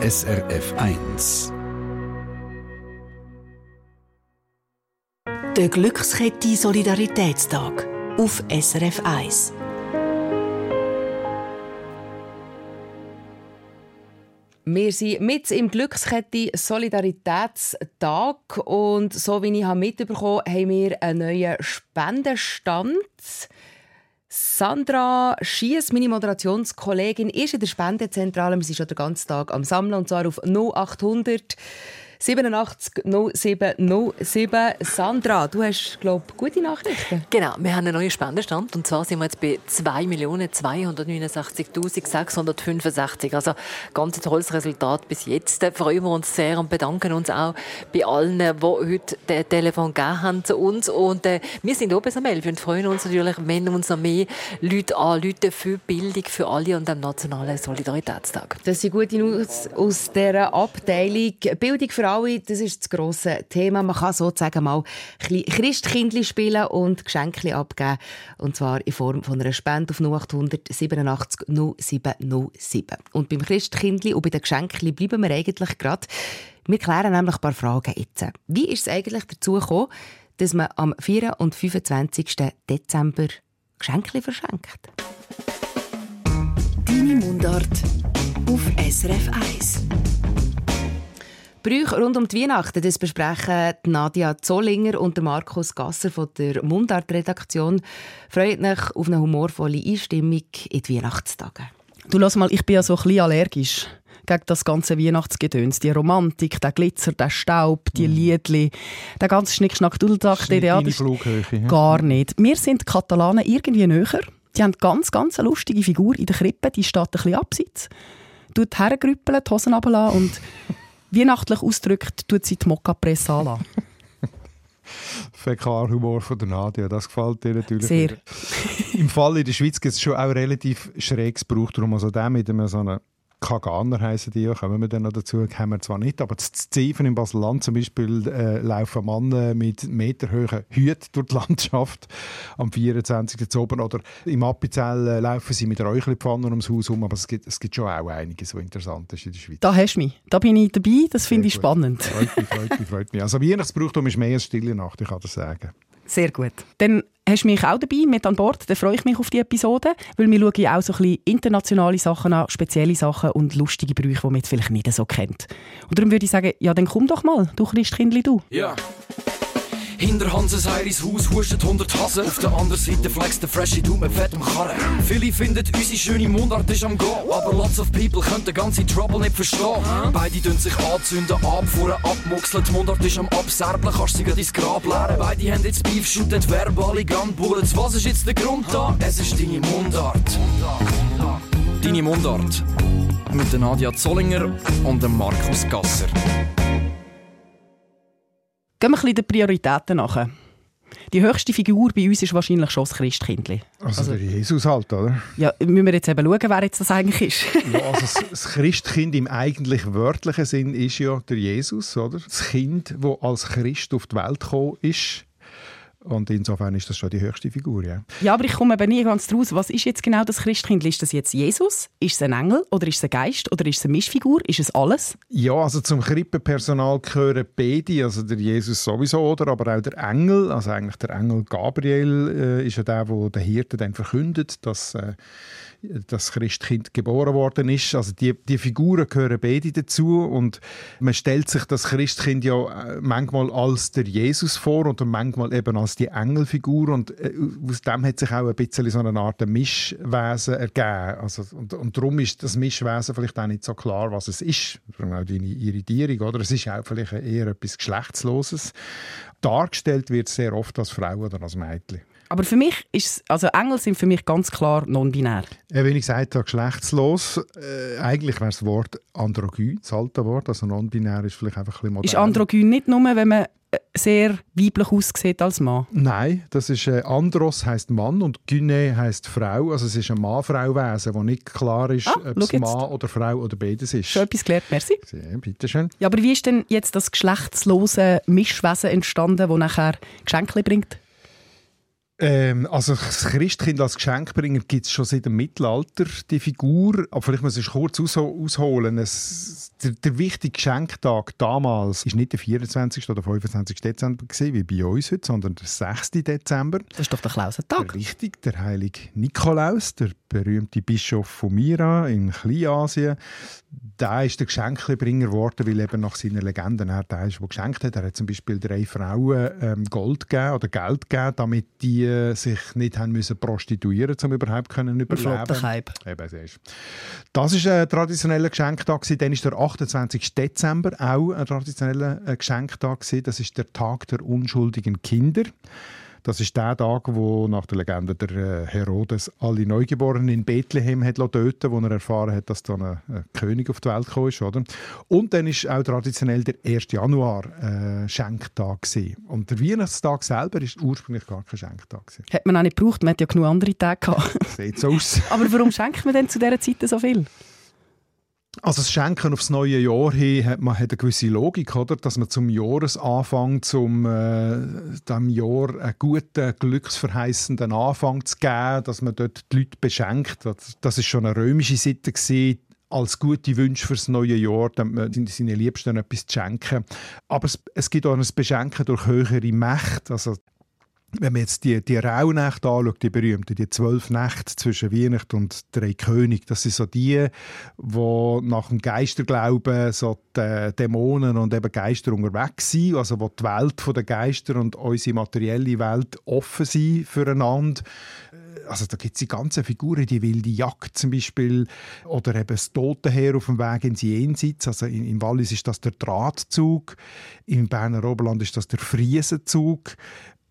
SRF 1. Der Glückskette Solidaritätstag auf SRF 1. Wir sind mit im Glückskette Solidaritätstag und so wie ich mitbekommen habe, haben wir einen neuen Spendenstand. Sandra Schiess, meine Moderationskollegin, ist in der Spendenzentrale. Wir sind schon den ganzen Tag am Sammeln und zwar auf 0800 87 07 07. Sandra, du hast, glaube ich, gute Nachrichten. Genau, wir haben einen neuen Spendenstand. Und zwar sind wir jetzt bei 2.269.665. Also ganz ein tolles Resultat bis jetzt. Da freuen wir uns sehr und bedanken uns auch bei allen, die heute das Telefon gegeben haben zu uns. Und wir sind oben am 11 und freuen uns natürlich, wenn uns noch mehr Leute anrufen für Bildung, für alle und am Nationalen Solidaritätstag. Das sind gute News aus dieser Abteilung Bildung für alle, das ist das grosse Thema. Man kann sozusagen mal Christkindli spielen und Geschenke abgeben. Und zwar in Form von einer Spende auf 0800 87 0707. Und beim Christkindli und bei den Geschenken bleiben wir eigentlich gerade. Wir klären nämlich ein paar Fragen jetzt. Wie ist es eigentlich dazu gekommen, dass man am 4. und 25. Dezember Geschenke verschenkt? Deine Mundart auf SRF 1. Brüche rund um die Weihnachten, das besprechen Nadia Zollinger und Markus Gasser von der Mundart-Redaktion. Freut euch auf eine humorvolle Einstimmung in die Weihnachtstage. Du, lass mal, ich bin ja so ein bisschen allergisch gegen das ganze Weihnachtsgedöns. Die Romantik, der Glitzer, der Staub, die Liedli, der ganze Schnickschnack-Dudeltag. Gar nicht. Wir sind die Katalanen irgendwie näher. Die haben eine ganz, ganz lustige Figur in der Krippe, die steht ein bisschen abseits. Tut hergrüppeln, die Hosen runterlassen und... weihnachtlich ausgedrückt, tut sie die Mokka-Presse an. Fäkalhumor von der Nadia, das gefällt dir natürlich. Sehr. Im Fall in der Schweiz gibt es schon auch relativ schräges Brauch, darum also der mit einem so einem Caganer heissen die, kommen wir dann noch dazu, haben wir zwar nicht, aber das Zeven in Basel-Land zum Beispiel laufen Männer mit meterhöhen Hüten durch die Landschaft am 24. zu oben, oder im Appenzell laufen sie mit Räuchlipfannen ums Haus herum, aber es gibt schon auch einiges, was interessant ist in der Schweiz. Da hast du mich, da bin ich dabei, das finde ich spannend. Freut mich. Also Weihnachtsbrauchtum ist mehr als stille Nacht, ich kann das sagen. Sehr gut. Dann hast du mich auch dabei mit an Bord, dann freue ich mich auf die Episode, weil wir schauen auch so ein bisschen internationale Sachen an, spezielle Sachen und lustige Brüche, die man jetzt vielleicht nicht so kennt. Und darum würde ich sagen, ja dann komm doch mal, du Christkindli, du. Ja. Hinter Hanses Heiris Haus huschen 100 Hasen. Auf der anderen Seite flex der Freshie du mit fettem Karren. Viele finden, unsere schöne Mundart ist am Go. Aber lots of people können den ganzen Trouble nicht verstehen. Beide dünn sich anzünden, abfuhren, abmuxeln. Die Mundart ist am Abserblen, kannst sie grad ins Grab leeren. Beide haben jetzt Beef, shooten verbale Gunbullets. Was ist jetzt der Grund da? Es ist deine Mundart. Deine Mundart. Mit der Nadia Zollinger und dem Markus Gasser. Gehen wir ein bisschen den Prioritäten nach. Die höchste Figur bei uns ist wahrscheinlich schon das Christkindli. Also der Jesus halt, oder? Ja, müssen wir jetzt eben schauen, wer jetzt das eigentlich ist. Ja, also das Christkind im eigentlich wörtlichen Sinn ist ja der Jesus, oder? Das Kind, das als Christ auf die Welt gekommen ist. Und insofern ist das schon die höchste Figur, ja. Ja, aber ich komme eben nie ganz draus. Was ist jetzt genau das Christkindli? Ist das jetzt Jesus? Ist es ein Engel? Oder ist es ein Geist? Oder ist es eine Mischfigur? Ist es alles? Ja, also zum Krippenpersonal gehören beide, also der Jesus sowieso, oder? Aber auch der Engel, also eigentlich der Engel Gabriel, ist ja der Hirte dann verkündet, dass das Christkind geboren worden ist. Also die Figuren gehören beide dazu und man stellt sich das Christkind ja manchmal als der Jesus vor und manchmal eben als die Engelfigur und aus dem hat sich auch ein bisschen so eine Art Mischwesen ergeben. Also, und darum ist das Mischwesen vielleicht auch nicht so klar, was es ist. Darum auch deine Irritierung, oder? Es ist auch vielleicht eher etwas Geschlechtsloses. Dargestellt wird es sehr oft als Frau oder als Mädchen. Aber für mich ist Engel sind für mich ganz klar non-binär. Wenn ich sage, geschlechtslos, eigentlich wäre das Wort androgyn, das alte Wort, also non-binär ist vielleicht einfach ein bisschen modern. Ist androgyn nicht nur, wenn man sehr weiblich aussieht als Mann? Nein, das ist Andros heisst Mann und Gyne heisst Frau. Also es ist ein Mann-Frau-Wesen, wo nicht klar ist, ob es Mann oder Frau oder beides ist. Schon etwas gelernt, merci. Ja, bitteschön. Ja, aber wie ist denn jetzt das geschlechtslose Mischwesen entstanden, das nachher Geschenke bringt? Also das Christkind als Geschenkbringer gibt es schon seit dem Mittelalter, die Figur. Aber vielleicht muss ich kurz ausholen. Der wichtige Geschenktag damals war nicht der 24. oder 25. Dezember, wie bei uns heute, sondern der 6. Dezember. Das ist doch der Klausentag. Richtig, der heilige Nikolaus, der berühmte Bischof von Myra in Kleinasien. Der ist der Geschenkbringer geworden, weil eben nach seiner Legende er der ist, der geschenkt hat. Er hat zum Beispiel 3 Frauen Gold gegeben oder Geld gegeben, damit die sich nicht haben müssen prostituieren, um überhaupt können überleben zu können. Das ist ein traditioneller Geschenktag. Dann war der 28. Dezember auch ein traditioneller Geschenktag. Das ist der Tag der unschuldigen Kinder. Das ist der Tag, wo nach der Legende der Herodes alle Neugeborenen in Bethlehem hat töten, wo er erfahren hat, dass da ein König auf die Welt gekommen ist. Oder? Und dann ist auch traditionell der 1. Januar Schenktag gewesen. Und der Weihnachtstag selber war ursprünglich gar kein Schenktag gewesen. Hat man auch nicht gebraucht, man hat ja genug andere Tage gehabt. Sieht so aus. Aber warum schenkt man denn zu dieser Zeit so viel? Also das Schenken aufs neue Jahr hin hat eine gewisse Logik, oder? Dass man zum Jahresanfang, dem Jahr einen guten, glücksverheißenden Anfang zu geben, dass man dort die Leute beschenkt. Das war schon eine römische Sitte gewesen, als gute Wünsche fürs neue Jahr, seinen Liebsten etwas zu schenken. Aber es gibt auch ein Beschenken durch höhere Mächte. Also wenn man jetzt die Rauhnächte anschaut, die berühmten, die 12 Nächte zwischen Weihnachten und 3 Königen, das sind so die nach dem Geisterglauben so die Dämonen und eben Geister unterwegs sind, also wo die Welt der Geister und unsere materielle Welt offen sind füreinander. Also da gibt es die ganzen Figuren, die wilde Jagd zum Beispiel oder eben das Totenheer auf dem Weg ins Jenseits. Also im Wallis ist das der Drahtzug, im Berner Oberland ist das der Friesenzug.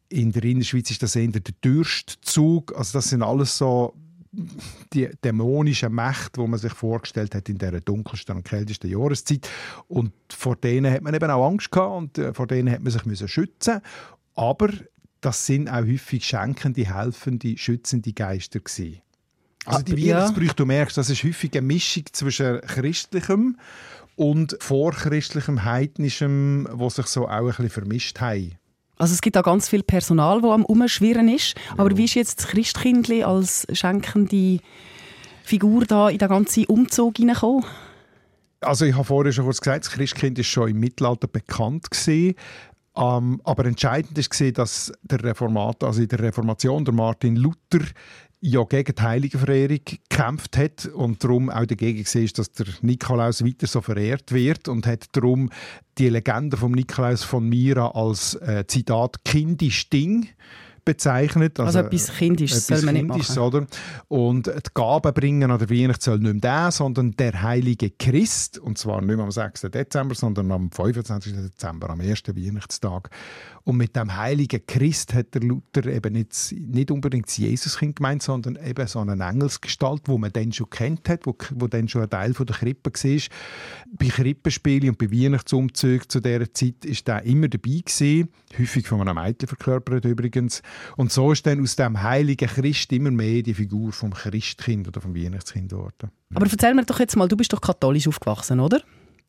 In der Innerschweiz ist das eher der Dürstzug. Also das sind alles so die dämonischen Mächte, die man sich vorgestellt hat in dieser dunkelsten und kältesten Jahreszeit. Und vor denen hat man eben auch Angst gehabt und vor denen hat man sich schützen müssen. Aber das sind auch häufig schenkende, helfende, schützende Geister gewesen. Also die Weihnachtsbrüche, du merkst, das ist häufig eine Mischung zwischen Christlichem und vorchristlichem, Heidnischem, wo sich so auch ein bisschen vermischt haben. Also es gibt auch ganz viel Personal, das am Umschwirren ist. Aber ja. Wie ist jetzt das Christkindli als schenkende Figur da in den ganzen Umzug hineingekommen? Also ich habe vorhin schon kurz gesagt, das Christkind war schon im Mittelalter bekannt gewesen. Aber entscheidend war, dass in der Reformation der Martin Luther ja gegen die Heiligenverehrung gekämpft hat und darum auch dagegen war, dass der Nikolaus weiter so verehrt wird und hat darum die Legende vom Nikolaus von Myra als Zitat «kindisch Ding» bezeichnet. Also etwas Kindisches soll man nicht machen. Oder? Und die Gaben bringen an der Weihnacht soll nicht mehr der, sondern der heilige Christ. Und zwar nicht mehr am 6. Dezember, sondern am 25. Dezember, am ersten Weihnachtstag. Und mit dem heiligen Christ hat der Luther eben nicht unbedingt das Jesuskind gemeint, sondern eben so eine Engelsgestalt, die man dann schon kennt hat, die dann schon ein Teil der Krippe war. Bei Krippenspielen und bei Weihnachtsumzügen zu dieser Zeit war der immer dabei gewesen, häufig von einem Mädchen verkörpert übrigens. Und so ist dann aus dem heiligen Christ immer mehr die Figur vom Christkind oder vom Weihnachtskind geworden. Aber erzähl mir doch jetzt mal, du bist doch katholisch aufgewachsen, oder?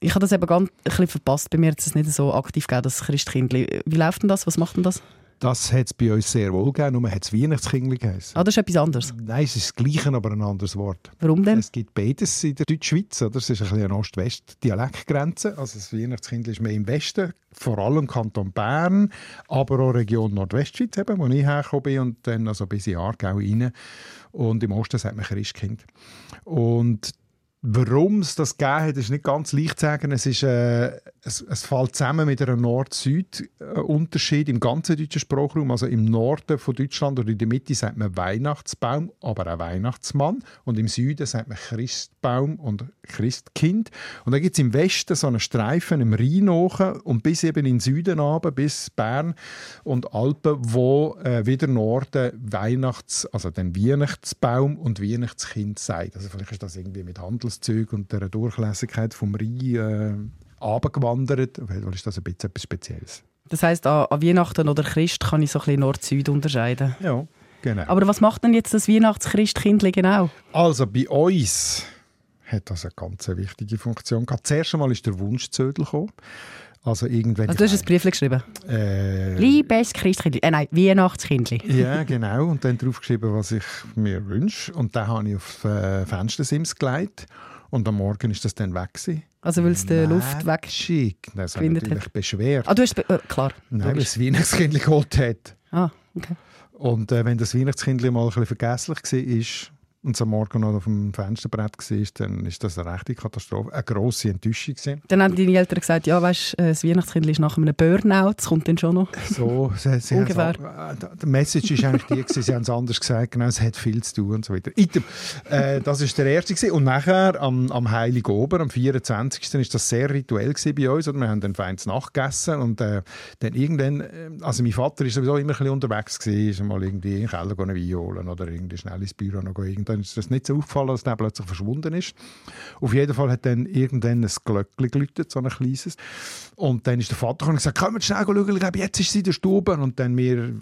Ich habe das eben ganz ein bisschen verpasst. Bei mir hat es nicht so aktiv gegeben, das Christkindli. Wie läuft denn das? Was macht denn das? Das hat es bei uns sehr wohl gegeben, nur hat es Weihnachtskindli geheißen. Ah, das ist etwas anderes? Nein, es ist das Gleiche, aber ein anderes Wort. Warum denn? Es gibt beides in der Deutschschweiz. Oder? Es ist ein bisschen eine Ost-West-Dialektgrenze. Also das Weihnachtskindli ist mehr im Westen, vor allem Kanton Bern, aber auch Region Nordwestschweiz, eben, wo ich hergekommen bin, und dann also bis in Aargau rein. Und im Osten sagt man Christkind. Und warum es das gegeben hat, ist nicht ganz leicht zu sagen. Es fällt zusammen mit einem Nord-Süd-Unterschied im ganzen deutschen Sprachraum. Also im Norden von Deutschland oder in der Mitte sagt man Weihnachtsbaum, aber auch Weihnachtsmann. Und im Süden sagt man Christbaum und Christkind. Und dann gibt es im Westen so einen Streifen im Rhein hoch und bis eben in den Süden runter, bis Bern und Alpen, wo wieder Norden den Weihnachtsbaum und Weihnachtskind sagt. Also vielleicht ist das irgendwie mit Handel und der Durchlässigkeit vom Rhein runtergewandert. Weil ist das ein bisschen etwas Spezielles. Das heisst, an Weihnachten oder Christ kann ich so ein bisschen Nord-Süd unterscheiden. Ja, genau. Aber was macht denn jetzt das Weihnachtschristkindli genau? Also bei uns hat das eine ganz wichtige Funktion gehabt. Zuerst einmal ist der Wunschzettel gekommen. Also du hast ein Briefchen geschrieben? Liebes Christkindli. Nein, Weihnachtskindli. Ja, genau. Und dann draufgeschrieben, was ich mir wünsche. Und dann habe ich auf Fenstersims gelegt. Und am Morgen ist das dann weg gewesen. Also weil es die Luft wegschick. Das hat natürlich beschwert. Ah, du hast klar. Nein, weil das Weihnachtskindli geholt hat. Ah, okay. Und wenn das Weihnachtskindli mal ein bisschen vergesslich war und es am Morgen noch auf dem Fensterbrett war, dann war das eine rechte Katastrophe, eine grosse Enttäuschung gewesen. Dann haben deine Eltern gesagt, ja, weißt, das Weihnachtskindli ist nach einem Burnout, das kommt dann schon noch. So, sie ungefähr. Die Message war eigentlich die, gewesen, sie haben es anders gesagt, genau, es hat viel zu tun und so weiter. Das war der erste gewesen. Und nachher am Heiligober, am 24. war das sehr rituell bei uns. Oder wir haben dann Feinsnacht gegessen und dann irgendwann, also mein Vater war sowieso immer ein bisschen unterwegs gewesen, ist mal irgendwie in den Keller gehen, Wein holen oder irgendwie schnell ins Büro noch gehen. Dann ist das nicht so aufgefallen, dass der plötzlich verschwunden ist. Auf jeden Fall hat dann irgendwann ein Glöckchen geläutet, so ein kleines. Und dann ist der Vater gekommen und gesagt, komm schnell schauen, ich glaube, jetzt ist sie in der Stube. Und dann wir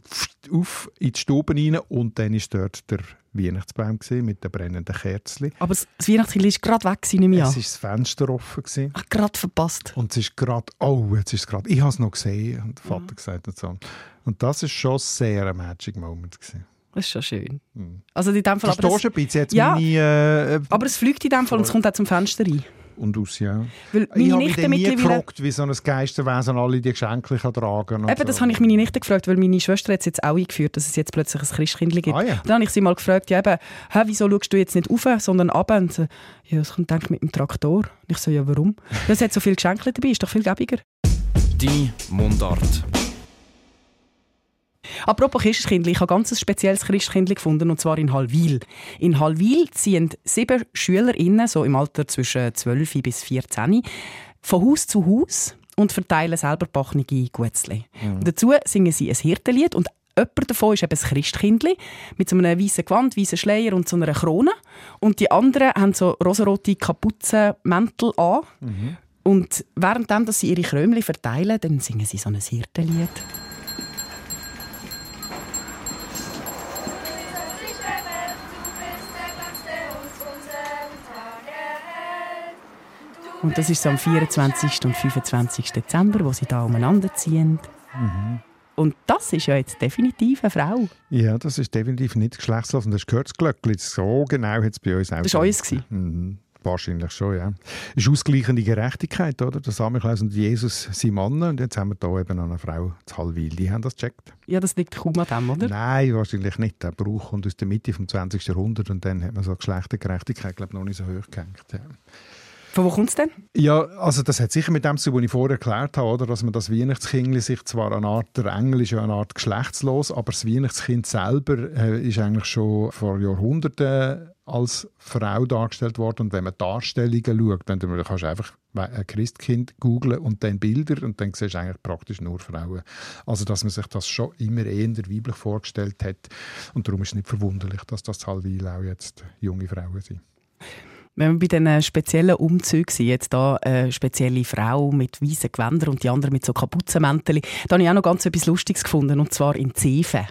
auf in die Stube rein und dann ist dort der Weihnachtsbaum gewesen, mit den brennenden Kerzen. Aber das Weihnachtskindli war gerade weg, nicht mehr? Es war das Fenster offen gewesen. Ach, gerade verpasst. Und es ist gerade, ich habe es noch gesehen, hat der Vater gesagt. Und so. Und das war schon sehr ein Magic Moment gewesen. Das ist schon schön. Also in dem Fall, das aber, jetzt ja, meine, aber es fliegt in dem Fall und es kommt auch zum Fenster rein. Und aus, ja. Weil ich habe mich nie gefragt, wie so ein Geisterwesen alle die Geschenke tragen kann. Eben, so. Das habe ich meine Nichte gefragt, weil meine Schwester hat es jetzt auch eingeführt, dass es jetzt plötzlich ein Christkindli gibt. Ah, ja. Dann habe ich sie mal gefragt, ja, eben, wieso schaust du jetzt nicht rauf, sondern runter? Und so, ja, es kommt denke mit dem Traktor. Und ich so, ja, warum? Es hat so viele Geschenke dabei, ist doch viel gäbiger. Die Mundart. Apropos Christkindli, ich habe ganz ein spezielles Christkindli gefunden, und zwar in Hallwil. In Hallwil ziehen 7 SchülerInnen, so im Alter zwischen 12 bis 14, von Haus zu Haus und verteilen selber gebackene Guetzli. Mhm. Dazu singen sie ein Hirtenlied und jemand davon ist eben ein Christkindli mit so einem weißen Gewand, weißen Schleier und so einer Krone. Und die anderen haben so rosarote Kapuzenmäntel an. Mhm. Und währenddem, dass sie ihre Krömli verteilen, dann singen sie so ein Hirtenlied. Und das ist so am 24. und 25. Dezember, wo sie da umeinander ziehen. Mhm. Und das ist ja jetzt definitiv eine Frau. Ja, das ist definitiv nicht geschlechtslos. Und das gehört das Glöckchen. So genau hat es bei uns auch. Das war uns. Mhm. Wahrscheinlich schon, ja. Es ist ausgleichende Gerechtigkeit, oder? Das Samichlaus und Jesus sind Männer. Und jetzt haben wir hier eben eine Frau zu Hallwil. Die haben das gecheckt. Ja, das liegt kaum an dem, oder? Nein, wahrscheinlich nicht. Der Brauch kommt aus der Mitte des 20. Jahrhunderts. Und dann hat man so Geschlechtergerechtigkeit, glaube ich, noch nicht so hoch gehängt. Ja. Von wo kommt es denn? Ja, also das hat sicher mit dem zu tun, was ich vorher erklärt habe, oder? Dass man das Weihnachtskindli sich zwar eine Art, der Engel ist ja eine Art geschlechtslos, aber das Weihnachtskind selber ist eigentlich schon vor Jahrhunderten als Frau dargestellt worden. Und wenn man Darstellungen schaut, dann kannst du einfach Christkind googlen und dann Bilder und dann siehst du eigentlich praktisch nur Frauen. Also dass man sich das schon immer eher weiblich vorgestellt hat. Und darum ist es nicht verwunderlich, dass das zu Hallwil auch jetzt junge Frauen sind. Wenn wir bei diesen speziellen Umzügen sind, jetzt hier eine spezielle Frau mit weißen Gewändern und die andere mit so Kapuzenmänteln, da habe ich auch noch ganz etwas Lustiges gefunden, und zwar in Zeven.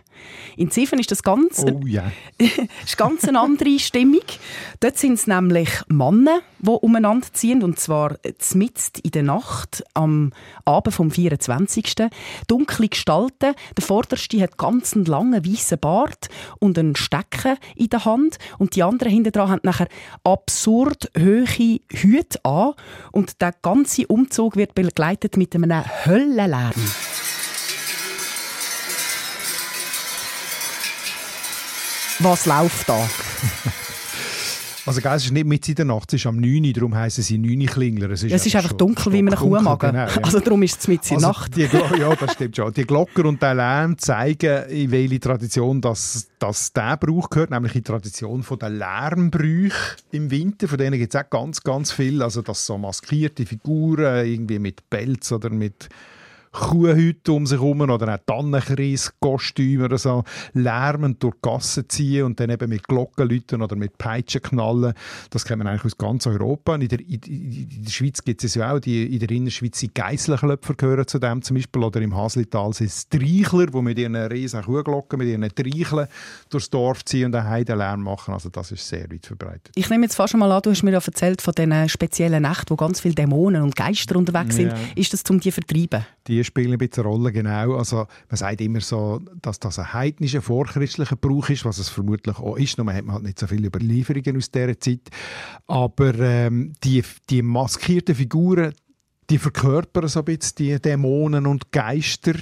In Zeven ist das ganz, ist ganz eine andere Stimmung. Dort sind es nämlich Männer, die umeinander ziehen, und zwar mitten in der Nacht, am Abend vom 24. Dunkle Gestalten, der Vorderste hat ganz einen langen weißen Bart und einen Stecken in der Hand, und die anderen hinten dran haben nachher absurd hohe Hüte an, und der ganze Umzug wird begleitet mit einem Höllenlärm. Was läuft da? Also geil, es ist nicht mitten in der Nacht, es ist am 9 Uhr, darum heissen sie 9-Klingler. Es ist einfach dunkel wie in einem Kuhmagen. Genau, ja. Also darum ist es mitten in der Nacht. Ja, das stimmt schon. Die Glocken und der Lärm zeigen, in welche Tradition das der Brauch gehört, nämlich die Tradition von den Lärmbrüchen im Winter. Von denen gibt es auch ganz, ganz viel. Also dass so maskierte Figuren irgendwie mit Pelz oder mit Kuhhäute um sich herum oder auch Tannenkreis-Kostüme oder so, lärmend durch die Gassen ziehen und dann eben mit Glockenläuten oder mit Peitschen knallen. Das kennt man eigentlich aus ganz Europa. In der Schweiz gibt es ja auch, in der Innerschweiz sind Geisselklöpfer, gehören zu dem zum Beispiel, oder im Haslital sind es Treichler, die mit ihren riesen Kuhglocken, mit ihren Treicheln durchs Dorf ziehen und einen Heidenlärm machen. Also das ist sehr weit verbreitet. Ich nehme jetzt fast schon mal an, du hast mir ja erzählt von diesen speziellen Nächten, wo ganz viele Dämonen und Geister unterwegs sind. Ist das, um die zu vertreiben? Die spielen ein bisschen eine Rolle, genau. Also man sagt immer so, dass das ein heidnischer, vorchristlicher Brauch ist, was es vermutlich auch ist. Nur man hat halt nicht so viele Überlieferungen aus dieser Zeit. Aber die maskierten Figuren, die verkörpern so ein bisschen die Dämonen und Geister.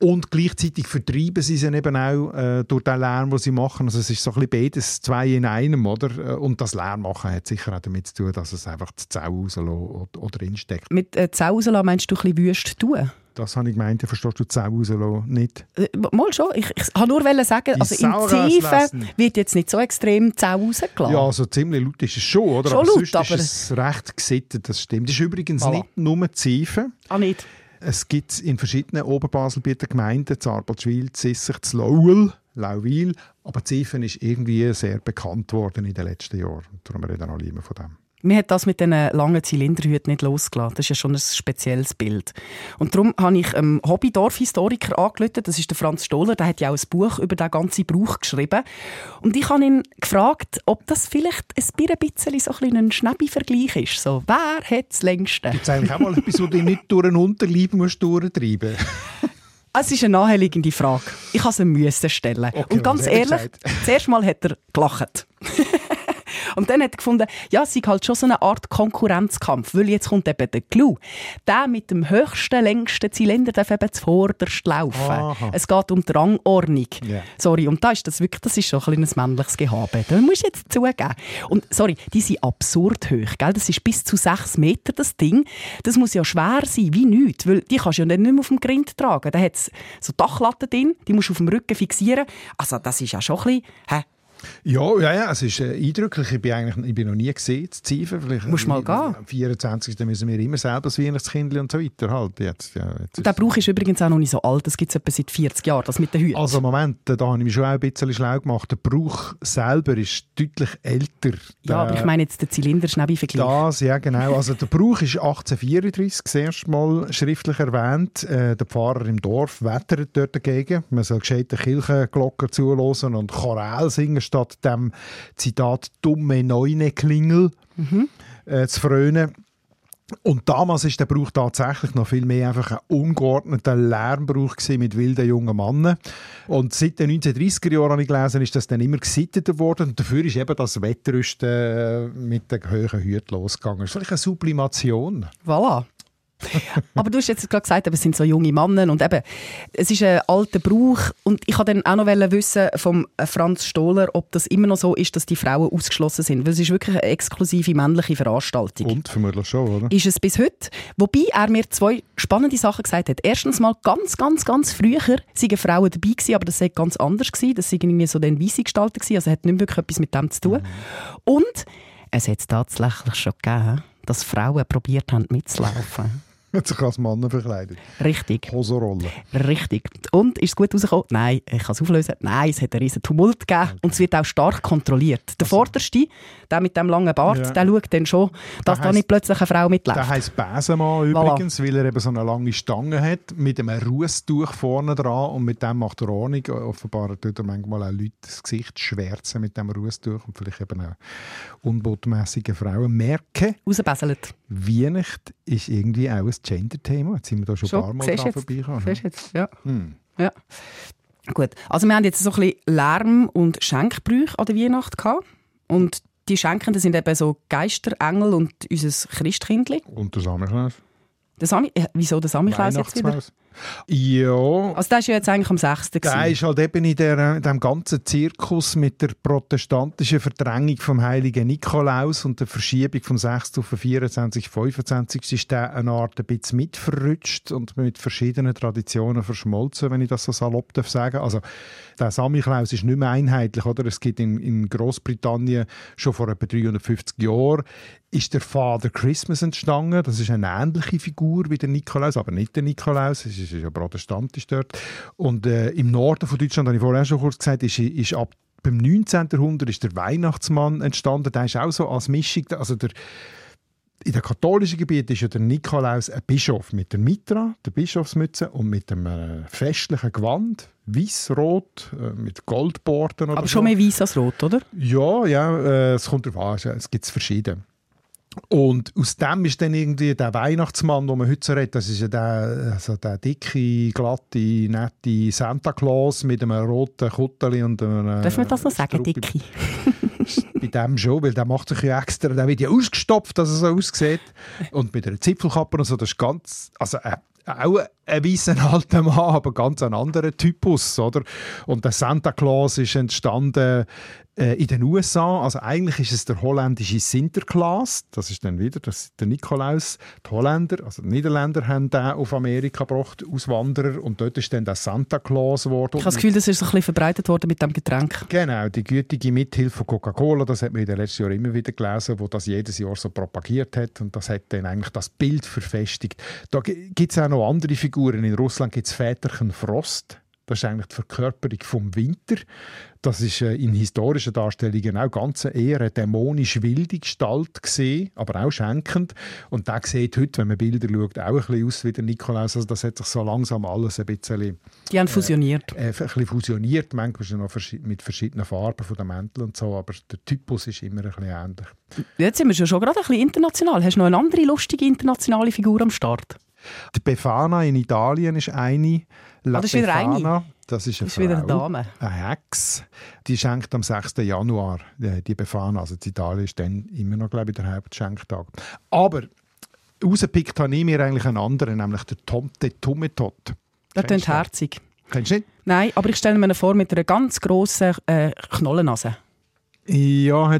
Und gleichzeitig vertreiben sie sie eben auch durch den Lärm, den sie machen. Also es ist so ein bisschen beides, zwei in einem, oder? Und das Lärmmachen hat sicher auch damit zu tun, dass es einfach die Zau rauslässt oder drinsteckt. Mit Zau rauslassen meinst du ein bisschen wüst tun? Das habe ich gemeint, dann verstehst du die Sau rauslassen nicht. Mal schon, ich wollte nur sagen, also im Tiefen wird jetzt nicht so extrem die Sau rausgelassen. Ja, also ziemlich laut ist es schon, oder? Schon aber laut, sonst aber ist es recht gesittet, das stimmt. Das ist übrigens nicht nur Tiefen. Ah, nicht? Es gibt in verschiedenen Oberbaselbieter Gemeinden, Zarbalschwil, Zissach, Lauwil, aber Tiefen ist irgendwie sehr bekannt worden in den letzten Jahren. Darum reden alle immer von dem. Mir hat das mit diesen langen Zylinderhüten nicht losgelassen. Das ist ja schon ein spezielles Bild. Und darum habe ich einen Hobby-Dorf-Historiker angerufen. Das ist der Franz Stohler. Der hat ja auch ein Buch über diesen ganzen Brauch geschrieben. Und ich habe ihn gefragt, ob das vielleicht ein bisschen so ein Schnäbi-Vergleich ist. So, wer hat das längste? Gibt es eigentlich auch mal etwas, wo du nicht durch einen Unterleib musst durchtreiben musst? Es ist eine naheliegende Frage. Ich musste sie stellen. Okay, und ganz ehrlich, zuerst mal hat er gelacht. Und dann hat er gefunden, ja, es sei halt schon so eine Art Konkurrenzkampf, weil jetzt kommt eben der Clou. Der mit dem höchsten, längsten Zylinder darf eben zuvorderst laufen. Aha. Es geht um die Rangordnung. Yeah. Sorry, und da ist das wirklich, das ist schon ein männliches Gehabe. Das musst du jetzt zugeben. Und sorry, die sind absurd hoch, gell? Das ist bis zu 6 Meter, das Ding. Das muss ja schwer sein, wie nichts, weil die kannst du ja nicht mehr auf dem Grind tragen. Da hat es so Dachlatten drin, die musst du auf dem Rücken fixieren. Also das ist ja schon ein bisschen... Ja, es ist eindrücklich. Ich bin noch nie gesehen, das Ziefen. Vielleicht musst mal gehen. Am 24. müssen wir immer selber das Weihnachtskindli und so weiter. Halt. Jetzt der Brauch ist übrigens auch noch nicht so alt. Das gibt es etwa seit 40 Jahren, das mit den Hüten. Also Moment, da habe ich mich schon auch ein bisschen schlau gemacht. Der Brauch selber ist deutlich älter. Ja, aber ich meine jetzt den Zylinder-Schnäbi-Vergleich. Das, ja genau. Also der Brauch ist 1834 das erste Mal schriftlich erwähnt. Der Pfarrer im Dorf wettert dort dagegen. Man soll gescheit den Kirchenglocken zuhören und Choräle singen, statt dem Zitat «dumme Neune-Klingel» zu frönen. Und damals war der Brauch tatsächlich noch viel mehr einfach ein ungeordneter Lärmbrauch mit wilden jungen Männern. Und seit den 1930er Jahren, habe ich gelesen, ist das dann immer gesitteter worden. Und dafür ist eben das Wettrüsten mit den hohen Hüten losgegangen. Das ist vielleicht eine Sublimation. Voilà. Aber du hast jetzt gerade gesagt, es sind so junge Männer und eben, es ist ein alter Brauch. Und ich wollte dann auch noch wissen von Franz Stohler, ob das immer noch so ist, dass die Frauen ausgeschlossen sind. Weil es ist wirklich eine exklusive männliche Veranstaltung. Und vermutlich schon, oder? Ist es bis heute. Wobei er mir 2 spannende Sachen gesagt hat. Erstens mal, ganz früher waren Frauen dabei gewesen, aber das sei ganz anders gewesen. Das sei irgendwie so den Weise gestaltet gewesen. Also hat nicht wirklich etwas mit dem zu tun. Und es hat es tatsächlich schon gegeben, dass Frauen probiert haben mitzulaufen. Hat sich als Mann verkleidet. Richtig. Hosenrolle. Richtig. Und ist es gut rausgekommen? Nein, ich kann es auflösen. Nein, es hat einen riesen Tumult gegeben. Okay. Und es wird auch stark kontrolliert. Der Vorderste, der mit dem langen Bart, der schaut dann schon, dass da nicht plötzlich eine Frau mitläuft. Der heisst Besenmann übrigens, weil er eben so eine lange Stange hat, mit einem Rußtuch vorne dran und mit dem macht er Ordnung. Offenbar tut er manchmal auch Leute das Gesicht schwärzen mit dem Rußtuch und vielleicht eben auch unbotmässige Frauen merken. Rausbeselt. Weihnacht ist irgendwie auch ein Gender-Thema. Jetzt sind wir da schon ein paar Mal dran vorbeigekommen. Siehst du jetzt, ja. Hm. Ja. Gut, also wir haben jetzt so ein bisschen Lärm- und Schenkbrüche an der Weihnacht gehabt. Und die Schenkenden sind eben so Geister, Engel und unser Christkindli. Und der Samichlaus. Wieso der Samichlaus jetzt wieder? Ja. Also der ist ja jetzt eigentlich am 6. Der ist halt eben in dem ganzen Zirkus mit der protestantischen Verdrängung vom heiligen Nikolaus und der Verschiebung vom 6. auf den 24. 25. ist der eine Art ein bisschen mitverrutscht und mit verschiedenen Traditionen verschmolzen, wenn ich das so salopp sagen darf. Also der Samichlaus ist nicht mehr einheitlich, oder? Es gibt in Großbritannien schon vor etwa 350 Jahren ist der Father Christmas entstanden. Das ist eine ähnliche Figur wie der Nikolaus, aber nicht der Nikolaus. Es ist ja protestantisch dort. Und im Norden von Deutschland, habe ich vorher schon kurz gesagt, ist ab dem 19. Jahrhundert ist der Weihnachtsmann entstanden. Der ist auch so als Mischung, also in den katholischen Gebieten ist ja der Nikolaus ein Bischof mit der Mitra, der Bischofsmütze, und mit einem festlichen Gewand, weiß-rot, mit Goldborten. Oder aber schon so. Mehr weiß als rot, oder? Ja, es kommt darauf an, es gibt es verschieden. Und aus dem ist dann irgendwie der Weihnachtsmann, den man heute so redet, das ist ja der dicke, glatte, nette Santa Claus mit einem roten Kutteli und einem... Darf man das noch sagen, dicke? Bei dem schon, weil der macht sich ja extra, der wird ja ausgestopft, dass er so aussieht. Und mit einer Zipfelkappe und so, das ist ganz, also auch ein weissen alter Mann, aber ganz ein anderer Typus, oder? Und der Santa Claus ist entstanden in den USA, also eigentlich ist es der holländische Sinterklaas, das ist dann wieder der Nikolaus, die Holländer, also die Niederländer haben den auf Amerika gebracht, Auswanderer, und dort ist dann der Santa Claus geworden. Ich habe das Gefühl, das ist ein bisschen verbreitet worden mit dem Getränk. Genau, die gütige Mithilfe von Coca-Cola, das hat man in den letzten Jahren immer wieder gelesen, wo das jedes Jahr so propagiert hat, und das hat dann eigentlich das Bild verfestigt. Da gibt es auch noch andere Figuren, in Russland gibt es Väterchen Frost. Das ist eigentlich die Verkörperung vom Winter. Das ist in historischen Darstellungen auch ganz eher eine dämonisch wilde Gestalt gesehen, aber auch schenkend. Und der sieht heute, wenn man Bilder schaut, auch ein bisschen aus wie der Nikolaus. Also das hat sich so langsam alles ein bisschen... Die haben fusioniert. Manchmal noch mit verschiedenen Farben von den Mänteln und so, aber der Typus ist immer ein bisschen ähnlich. Jetzt sind wir schon gerade ein bisschen international. Hast du noch eine andere lustige internationale Figur am Start? Die Befana in Italien ist eine. Das ist wieder eine. Das ist wieder eine Dame. Eine Hexe. Die schenkt am 6. Januar die Befana. Also in Italien ist dann immer noch, glaube ich, der Hauptschenktag. Aber rausgepickt habe ich mir eigentlich einen anderen, nämlich den Tomte Tummetott. Das klingt herzig. Kennst du nicht? Nein, aber ich stelle mir vor mit einer ganz grossen Knollennase. Ja,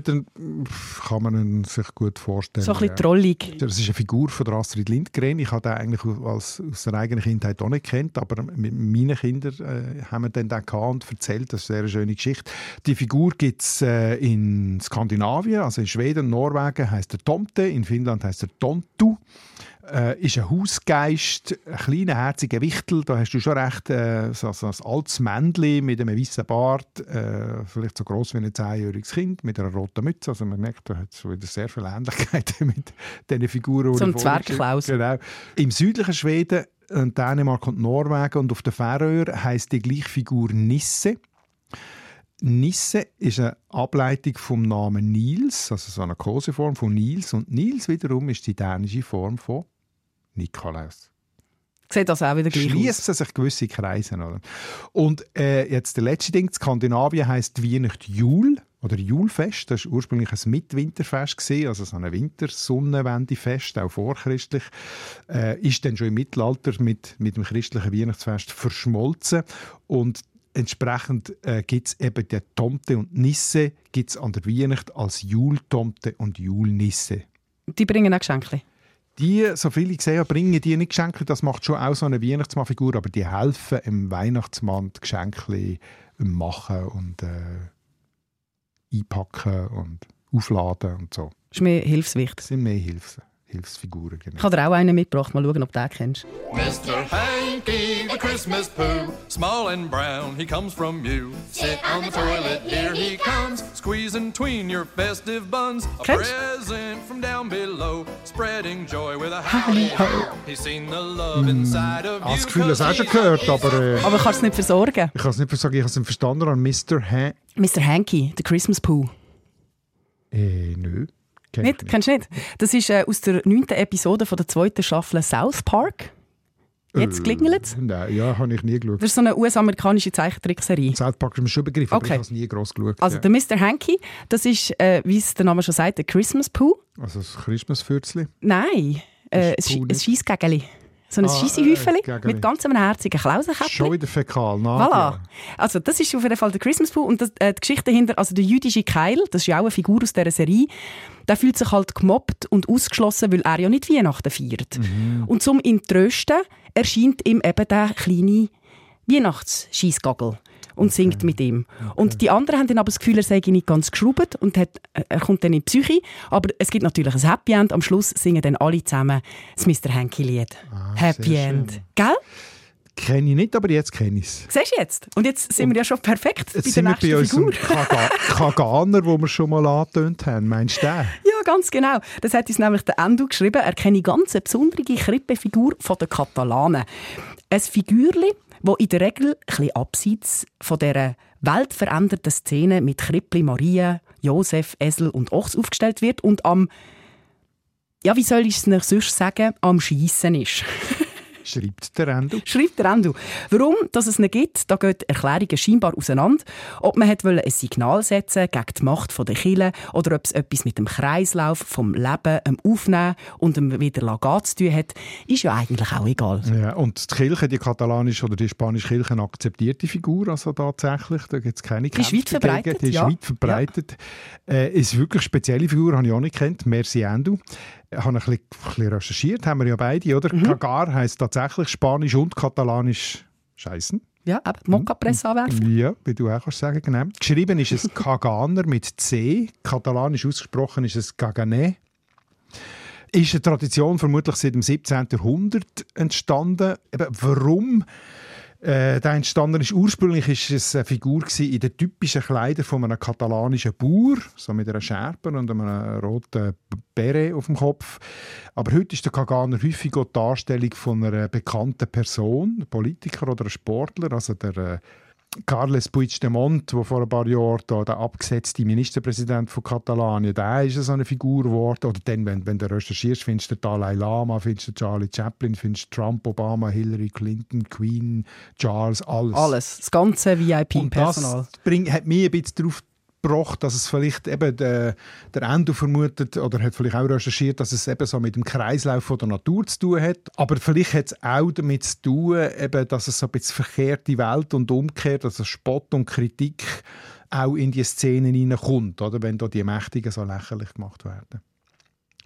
kann man sich gut vorstellen. So ein bisschen trollig. Das ist eine Figur von Astrid Lindgren. Ich habe den eigentlich aus der eigenen Kindheit auch nicht gekannt, aber mit meinen Kindern haben wir den gehabt und erzählt. Das ist eine sehr schöne Geschichte. Die Figur gibt es in Skandinavien, also in Schweden, Norwegen heisst er Tomte, in Finnland heisst er Tontu. Ist ein Hausgeist, ein kleiner, herziger Wichtel, da hast du schon recht, so ein altes Männchen mit einem weißen Bart, vielleicht so gross wie ein 10-jähriges Kind, mit einer roten Mütze, also man merkt, da hat es wieder sehr viele Ähnlichkeiten mit diesen Figuren. So ein Zwergklaus. Genau. Im südlichen Schweden, Dänemark und Norwegen und auf den Färöer heisst die gleiche Figur Nisse. Nisse ist eine Ableitung vom Namen Nils, also so eine Koseform von Nils. Und Nils wiederum ist die dänische Form von Nikolaus. Sieht das auch wieder gleich aus? Schliessen sich gewisse Kreise. Oder? Und jetzt der letzte Ding, Skandinavien heisst Weihnacht Jul oder Julfest. Das war ursprünglich ein Mitwinterfest, also so ein Wintersonnenwendefest, auch vorchristlich. Ist dann schon im Mittelalter mit dem christlichen Weihnachtsfest verschmolzen. Und entsprechend gibt es eben die Tomte und Nisse gibt's an der Weihnacht als Jultomte und Julnisse. Die bringen auch Geschenke? Die, so viel ich sehe, bringen die nicht Geschenke. Das macht schon auch so eine Weihnachtsmannfigur, aber die helfen im Weihnachtsmann die Geschenke machen und einpacken und aufladen und so. Das ist mehr Hilfswicht. Das sind mehr Hilfsfiguren. Genau. Ich habe dir auch einen mitgebracht. Mal schauen, ob du den kennst. Mr. Hanky, the Christmas poo, small and brown, he comes from you. Sit on the toilet, here he comes, squeezing tween your festive buns. A present from down below, spreading joy with a howdy ho. He's seen the love inside of you. Ich habe das Gefühl, das hast du gehört, aber kannst du es nicht versorgen? Ich kann es nicht versorgen, ich habe es nicht verstanden. An Mr. Hanky, the Christmas poo. Nö. Nicht? Kennst du nicht? Das ist aus der 9. Episode von der 2. Staffel South Park. Jetzt klingelt es? Nein, ja, habe ich nie geschaut. Das ist so eine US-amerikanische Zeichentrickserie. South Park ist mir schon begriffen, okay. Aber ich habe es nie gross geschaut. Also der Mr. Hanky, das ist, wie es der Name schon sagt, ein Christmas-Poo. Also ein Christmas-Fürzli? Nein, ein Scheissgägeli. So ein Scheissehäufchen mit ganz einem herzigen Klausenkäppchen. Schon wieder fäkal. Voilà. Also das ist auf jeden Fall der Christmas-Poo. Und das, die Geschichte dahinter, also der jüdische Keil, das ist ja auch eine Figur aus dieser Serie, der fühlt sich halt gemobbt und ausgeschlossen, weil er ja nicht Weihnachten feiert. Mhm. Und um ihn zu trösten, erscheint ihm eben der kleine Weihnachtsscheissgagel und singt mit ihm. Okay. Und die anderen haben dann aber das Gefühl, er sei nicht ganz geschraubt und er kommt dann in die Psyche. Aber es gibt natürlich ein Happy End. Am Schluss singen dann alle zusammen das Mr. Hanky-Lied. Happy End. Gell? kenne ich nicht, aber jetzt kenne ich es. Siehst du jetzt? Und jetzt sind wir ja schon perfekt bei der nächsten Figur. Jetzt sind wir bei unserem Caganer, wo wir schon mal angetönt haben. Meinst du den? Ja, ganz genau. Das hat uns nämlich der Andu geschrieben. Er kenne ganz eine besondere Krippenfigur der Katalanen. Ein Figürli, das in der Regel etwas abseits von dieser weltveränderten Szene mit Krippli, Maria, Josef, Esel und Ochs aufgestellt wird und am, ja, wie soll ich es noch sonst sagen, am Schiessen ist. Schreibt der Andu. Warum dass es ihn gibt, da gehen Erklärungen scheinbar auseinander. Ob man ein Signal setzen gegen die Macht der Kirche oder ob es etwas mit dem Kreislauf vom Leben, dem Aufnehmen und dem Wiedergehen zu tun hat, ist ja eigentlich auch egal. Ja, und die Kirche, die katalanische oder die spanische Kirche, eine akzeptierte Figur, also tatsächlich, da gibt es keine Kämpfe. Die ist weit verbreitet. Ja. Ist wirklich eine spezielle Figur, habe ich auch nicht gekannt. Merci, Andu. Ich habe ein bisschen recherchiert, haben wir ja beide, oder? Mhm. Cagar heisst tatsächlich Spanisch und Katalanisch «Scheissen». Ja, aber Mokkapresse anwerfen. Ja, wie du auch sagen kannst, genau. Geschrieben ist es Caganer mit C, katalanisch ausgesprochen ist es Caganer. Ist eine Tradition vermutlich seit dem 17. Jahrhundert entstanden. Eben, warum? Der entstanden ist, ursprünglich war es eine Figur in den typischen Kleidern von einem katalanischen Bauer, so mit einer Schärpe und einem roten Beret auf dem Kopf. Aber heute ist der Caganer häufig auch die Darstellung von einer bekannten Person, einem Politiker oder einem Sportler, also der Carles Puigdemont, der vor ein paar Jahren der abgesetzte Ministerpräsident von Katalonien, der ist so eine Figur geworden. Oder dann, wenn du recherchierst, findest du den Dalai Lama, findest du Charlie Chaplin, findest du Trump, Obama, Hillary Clinton, Queen Charles, alles. Alles, das ganze VIP-Personal. Und das hat mich ein bisschen darauf gebracht, dass es vielleicht eben der Andu vermutet oder hat vielleicht auch recherchiert, dass es eben so mit dem Kreislauf von der Natur zu tun hat. Aber vielleicht hat es auch damit zu tun, eben, dass es so ein bisschen verkehrte Welt und umgekehrt, also Spott und Kritik auch in die Szenen hineinkommt, oder wenn da die Mächtigen so lächerlich gemacht werden.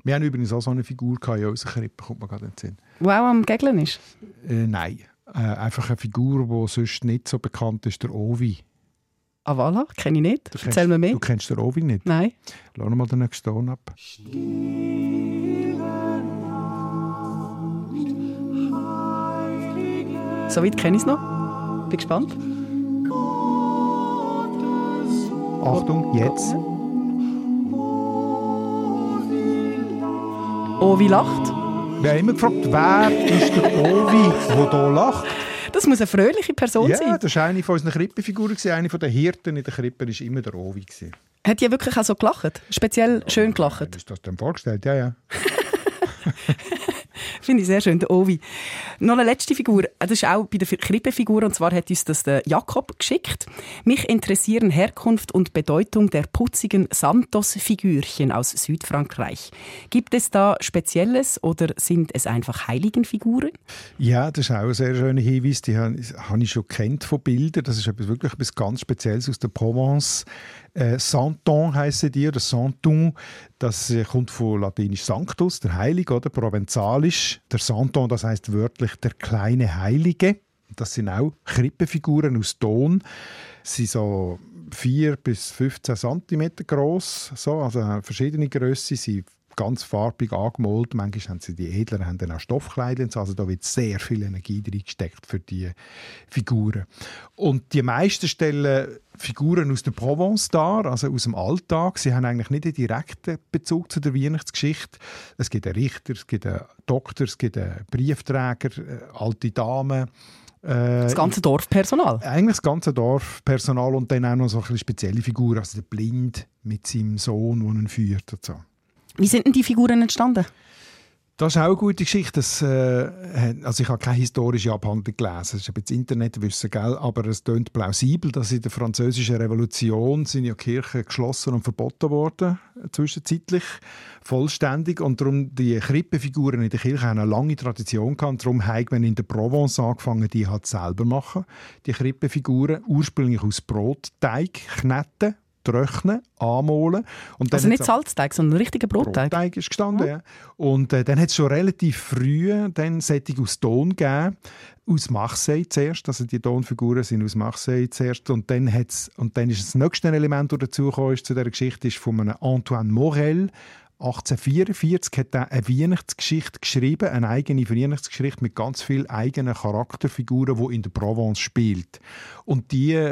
Wir haben übrigens auch so eine Figur in unserer Krippe, kommt mir gerade in den Sinn. Wow, am Gegeln ist? Nein. Einfach eine Figur, die sonst nicht so bekannt ist, der Ovi. Ah, voilà, kenne ich nicht. Erzähl mir mehr. Du kennst den Ovi nicht? Nein. Lass mal den nächsten Ton ab. Soweit kenne ich es noch. Bin gespannt. Achtung, jetzt. Ovi lacht. Wir haben immer gefragt, wer ist der Ovi, der hier lacht? Das muss eine fröhliche Person sein. Ja, das war eine von unseren Krippenfiguren. Eine der Hirten in der Krippe war immer der Ovi. Hat ja wirklich auch so gelacht? Speziell ja, schön gelacht? Hast du das dann vorgestellt? Ja, ja. Finde ich sehr schön, der Ovi. Noch eine letzte Figur. Das ist auch bei der Krippenfigur. Und zwar hat uns das der Jakob geschickt. Mich interessieren Herkunft und Bedeutung der putzigen Santos-Figürchen aus Südfrankreich. Gibt es da Spezielles oder sind es einfach Heiligenfiguren? Ja, das ist auch ein sehr schöner Hinweis. Die habe ich schon kennt von Bildern. Das ist wirklich etwas ganz Spezielles aus der Provence. Santon heissen die, oder Santon. Das kommt von Latinisch Sanctus, der Heilige, oder provenzalisch. Der Santon, das heisst wörtlich der kleine Heilige. Das sind auch Krippenfiguren aus Ton. Sie sind so 4 bis 15 cm gross, so, also verschiedene Grössen. Sie ganz farbig angemalt. Manchmal haben sie die edleren, haben dann auch Stoffkleidchen. Also da wird sehr viel Energie reingesteckt für die Figuren. Und die meisten stellen Figuren aus der Provence dar, also aus dem Alltag. Sie haben eigentlich nicht einen direkten Bezug zu der Weihnachtsgeschichte. Es gibt einen Richter, es gibt einen Doktor, es gibt einen Briefträger, alte Damen. Das ganze Dorfpersonal? Eigentlich das ganze Dorfpersonal und dann auch noch so eine spezielle Figur, also der Blind mit seinem Sohn, der ihn führt und so. Wie sind denn die Figuren entstanden? Das ist auch eine gute Geschichte. Also ich habe keine historische Abhandlung gelesen. Das ist ein bisschen Internetwissen, gell? Aber es tönt plausibel, dass in der Französischen Revolution sind ja Kirchen geschlossen und verboten worden, zwischenzeitlich, vollständig. Und darum die Krippenfiguren in der Kirche haben eine lange Tradition gehabt. Darum hat man in der Provence angefangen, die halt selber machen. Die Krippenfiguren ursprünglich aus Brotteig kneten, trocknen, anmalen. Und also nicht Salzteig, sondern ein richtiger Brotteig? Brotteig ist gestanden, ja. Und dann hat es schon relativ früh Sättig aus Ton gegeben. Aus Marseille zuerst, also die Tonfiguren sind aus Marseille zuerst. Und dann ist das nächste Element, das dazugekommen ist zu dieser Geschichte, ist von einem Antoine Morel, 1844 hat er eine Weihnachtsgeschichte geschrieben, eine eigene Weihnachtsgeschichte mit ganz vielen eigenen Charakterfiguren, die in der Provence spielt. Und die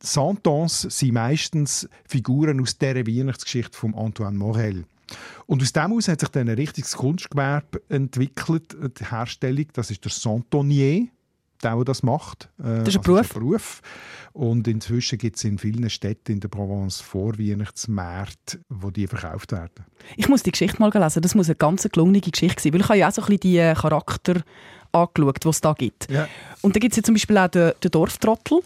Santons sind meistens Figuren aus dieser Weihnachtsgeschichte von Antoine Morel. Und aus dem aus hat sich dann ein richtiges Kunstgewerbe entwickelt, die Herstellung, das ist der Santonier, der das macht. Das ist ein Beruf. Und inzwischen gibt es in vielen Städten in der Provence Vorweihnachtsmärkte, wo die verkauft werden. Ich muss die Geschichte mal lesen. Das muss eine ganz gelungene Geschichte sein, weil ich habe ja auch so ein bisschen die Charakter angeschaut, die es da gibt. Ja. Und da gibt es ja zum Beispiel auch den Dorftrottel.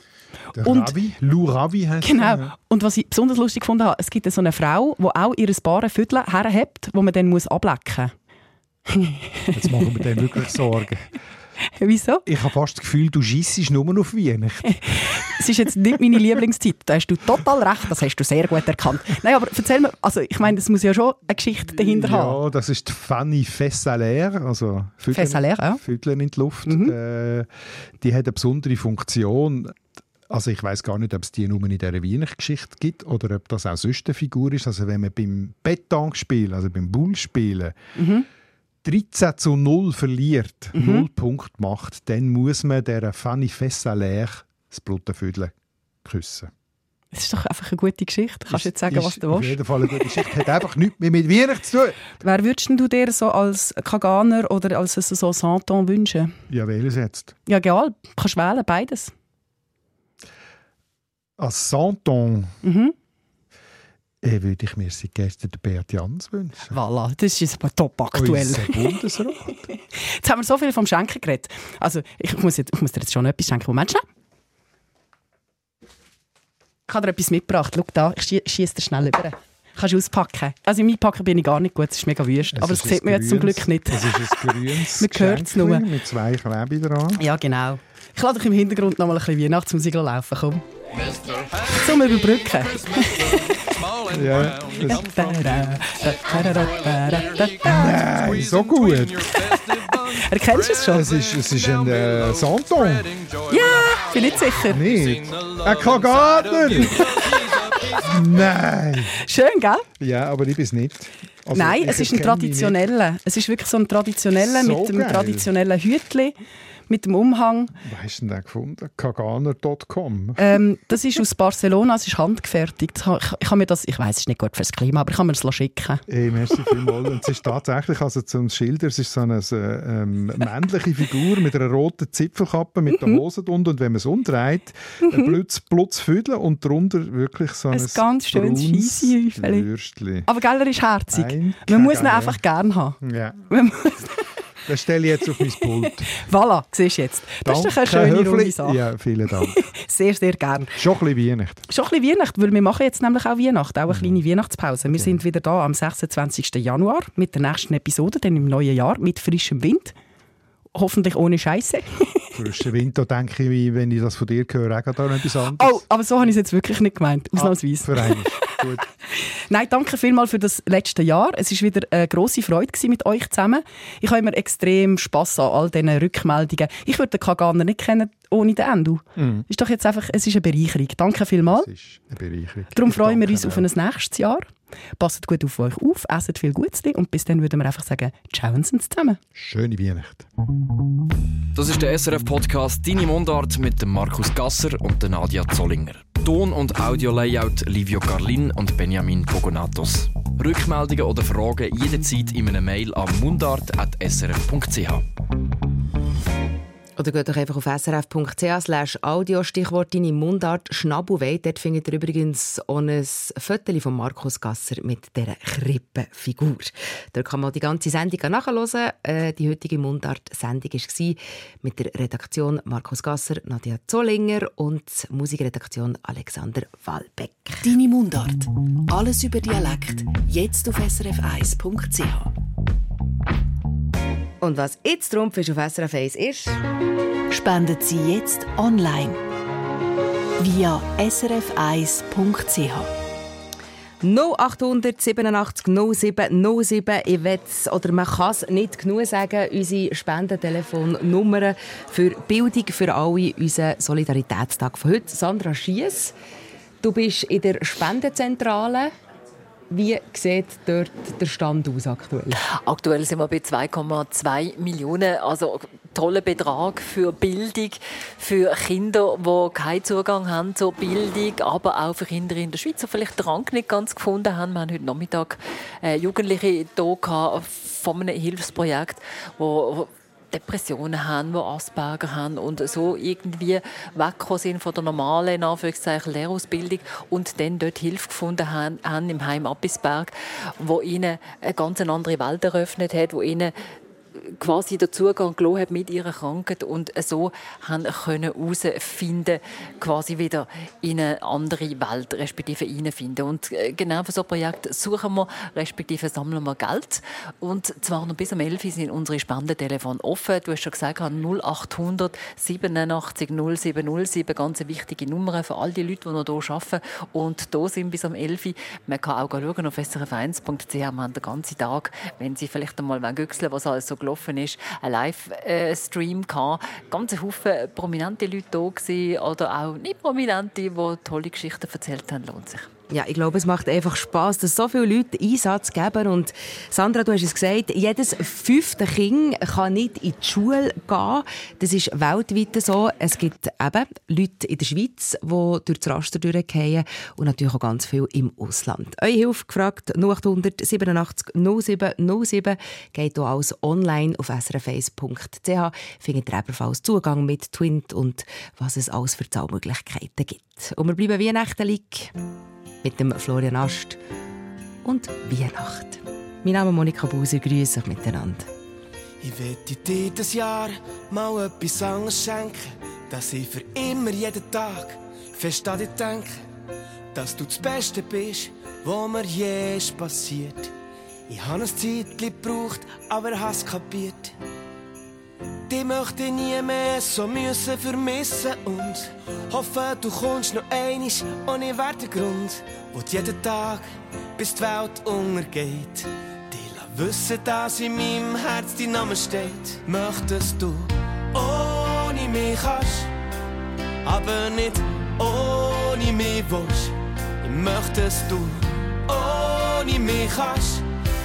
Der Ravi, Lou Ravi heisst er. Genau. Ja. Und was ich besonders lustig fand, es gibt so eine Frau, die auch ihr bare Füdle herhebt, die man dann ablecken muss. Jetzt machen wir dem wirklich Sorgen. Wieso? Ich habe fast das Gefühl, du schissest nur auf Weihnachten. Das ist jetzt nicht meine Lieblingszeit. Da hast du total recht, das hast du sehr gut erkannt. Nein, aber erzähl mir, also ich meine, das muss ja schon eine Geschichte dahinter haben. Ja, das ist die Fanny Fessalère, also Füdlen in die Luft. Mhm. Die hat eine besondere Funktion. Also ich weiss gar nicht, ob es die nur in dieser Weihnachtsgeschichte gibt oder ob das auch sonst eine Figur ist. Also wenn wir beim Pétanque spielen, also beim Boules spielen, 13:0 verliert, 0 Punkte macht, dann muss man dieser Fanny Fessalère das Blutenfüdle küssen. Das ist doch einfach eine gute Geschichte. Kannst du jetzt sagen, was du willst? Auf jeden Fall eine gute Geschichte. Hat einfach nichts mehr mit Weihnachten zu tun. Wer würdest du dir so als Caganer oder als so Santon wünschen? Ja, wählen jetzt. Ja, egal. Du kannst wählen, beides. Als Santon würde ich mir seit gestern den Beat Jans wünschen. Voilà, das ist aber top aktuell. Unser Bundesrat. Jetzt haben wir so viel vom Schenken geredet. Also ich muss dir jetzt schon etwas schenken. Moment schnell. Ich habe dir etwas mitgebracht. Schau da, ich schiesse dir schnell rüber. Kannst du auspacken. Also im Einpacken bin ich gar nicht gut, es ist mega wüst. Aber das sieht man jetzt zum Glück nicht. Es ist ein grünes Man hört es nur. Mit 2 Klebi dran. Ja, genau. Ich lasse dich im Hintergrund noch mal ein bisschen Weihnachtsmusik laufen. Komm. Zum Überbrücken. Ja, nein, so gut. Erkennst du es schon? Es ist ein Santon. Ja, bin nicht sicher. Nicht? Ein Kaganer! Nein! Schön, gell? Ja, aber ich bin es nicht. Also, nein, es ist ein traditioneller. Es ist wirklich so ein traditioneller so mit einem traditionellen Hütchen, mit dem Umhang. Wo hast du den gefunden? Caganer.com. Das ist aus Barcelona, es ist handgefertigt. Ich habe mir das, ich weiss, es ist nicht gut fürs Klima, aber ich kann mir das schicken. Hey, merci vielmals. Und es ist tatsächlich, also zum Schilder, es ist so eine männliche Figur mit einer roten Zipfelkappe, mit der Hose drunter und wenn man es umdreht, ein blutz Füdle und darunter wirklich so ein ganz schönes Würstchen. Aber gell, er ist herzig. Man muss ihn einfach gerne haben. Ja. Das stelle ich jetzt auf mein Pult. Voilà, siehst du jetzt. Das ist doch eine schöne runde Sache. Ja, vielen Dank. Sehr, sehr gerne. Schon ein bisschen Weihnachten. Schon ein bisschen Weihnachten, weil wir machen jetzt nämlich auch Weihnachten, auch eine kleine Weihnachtspause. Wir sind wieder da am 26. Januar mit der nächsten Episode, dann im neuen Jahr, mit frischem Wind. Hoffentlich ohne Scheiße. Frischer Wind, da denke ich, wenn ich das von dir höre, auch noch etwas anderes. Oh, aber so habe ich es jetzt wirklich nicht gemeint, ausnahmsweise. Für einmal. Gut. Nein, danke vielmals für das letzte Jahr. Es war wieder eine grosse Freude mit euch zusammen. Ich habe immer extrem Spass an all diesen Rückmeldungen. Ich würde den Kaganer nicht kennen ohne den Andu. Ist doch jetzt einfach, es ist eine Bereicherung. Danke vielmals. Es ist eine Bereicherung. Darum freuen wir uns auf ein nächstes Jahr. Passt gut auf euch auf, esst viel Gutes und bis dann würden wir einfach sagen, ciao zusammen. Schöne Weihnachten. Das ist der SRF-Podcast «Deine Mundart» mit Markus Gasser und Nadia Zollinger. Ton- und Audio-Layout Livio Garlin und Benjamin Pogonatos. Rückmeldungen oder Fragen jederzeit in einer Mail an mundart@srf.ch. Oder geht doch einfach auf srf.ch/audio, Stichwort «Deine Mundart Schnabelweh». Dort findet ihr übrigens auch ein Foto von Markus Gasser mit dieser Krippenfigur. Da kann man die ganze Sendung nachhören. Die heutige Mundart-Sendung war mit der Redaktion Markus Gasser, Nadia Zollinger und Musikredaktion Alexander Walbeck. «Deine Mundart. Alles über Dialekt. Jetzt auf srf1.ch». Und was jetzt Trumpf ist auf SRF 1 ist... Spenden Sie jetzt online via srf1.ch. 0800 87 07 07. Ich wetts oder man kann es nicht genug sagen. Unsere Spendentelefonnummer für Bildung für alle, unseren Solidaritätstag von heute. Sandra Schiess, du bist in der Spendenzentrale. Wie sieht dort der Stand aus aktuell? Aktuell sind wir bei 2,2 Millionen. Also toller Betrag für Bildung, für Kinder, die keinen Zugang haben zur Bildung, aber auch für Kinder in der Schweiz, die vielleicht den Rang nicht ganz gefunden haben. Wir haben heute Nachmittag Jugendliche hier von einem Hilfsprojekt, wo Depressionen haben, die Asperger haben und so irgendwie weggekommen sind von der normalen, in Anführungszeichen, Lehrausbildung und dann dort Hilfe gefunden haben im Heim Abisberg, wo ihnen eine ganz andere Welt eröffnet hat, wo ihnen quasi den Zugang gelassen hat mit ihrer Krankheit und so können herausfinden, quasi wieder in eine andere Welt, respektive hineinfinden. Und genau für so ein Projekt suchen wir, respektive sammeln wir Geld. Und zwar noch bis um 11 Uhr sind unsere Spendentelefone offen. Du hast schon gesagt, 0800 87 0707, ganz wichtige Nummern für all die Leute, die noch hier arbeiten und da sind bis um 11 Uhr. Man kann auch schauen auf srf1.ch, wir haben den ganzen Tag, wenn Sie vielleicht einmal güchseln wollen, was alles so gelaufen ist, ein Livestream gehabt. Ganz viele prominente Leute da gewesen, oder auch nicht prominente, die tolle Geschichten erzählt haben, lohnt sich. Ja, ich glaube, es macht einfach Spass, dass so viele Leute Einsatz geben. Und Sandra, du hast es gesagt, jedes 5. Kind kann nicht in die Schule gehen. Das ist weltweit so. Es gibt eben Leute in der Schweiz, die durch das Raster durchgehen und natürlich auch ganz viel im Ausland. Eure Hilfe gefragt, 0800 87 07 07. Geht hier alles online auf srf1.ch. Findet ihr ebenfalls Zugang mit Twint und was es alles für Zahlmöglichkeiten gibt. Und wir bleiben weihnachtlich mit dem Florian Ast und Weihnacht. Mein Name ist Monika Buser, grüße euch miteinander. Ich werde dir dieses Jahr mal etwas anderes schenken, dass ich für immer jeden Tag fest an dich denke, dass du das Beste bist, was mir je passiert. Ich habe es Zeitchen gebraucht, aber habe es kapiert. Die möchte ich nie mehr so müssen vermissen und hoffe, du kommst noch einmal ohne Wertegrund, wo jeden Tag bis die Welt untergeht. Die lassen wissen, dass in meinem Herz dein Name steht. Möchtest du ohne mich kannst, aber nicht ohne mich willst. Möchtest du ohne mich kannst,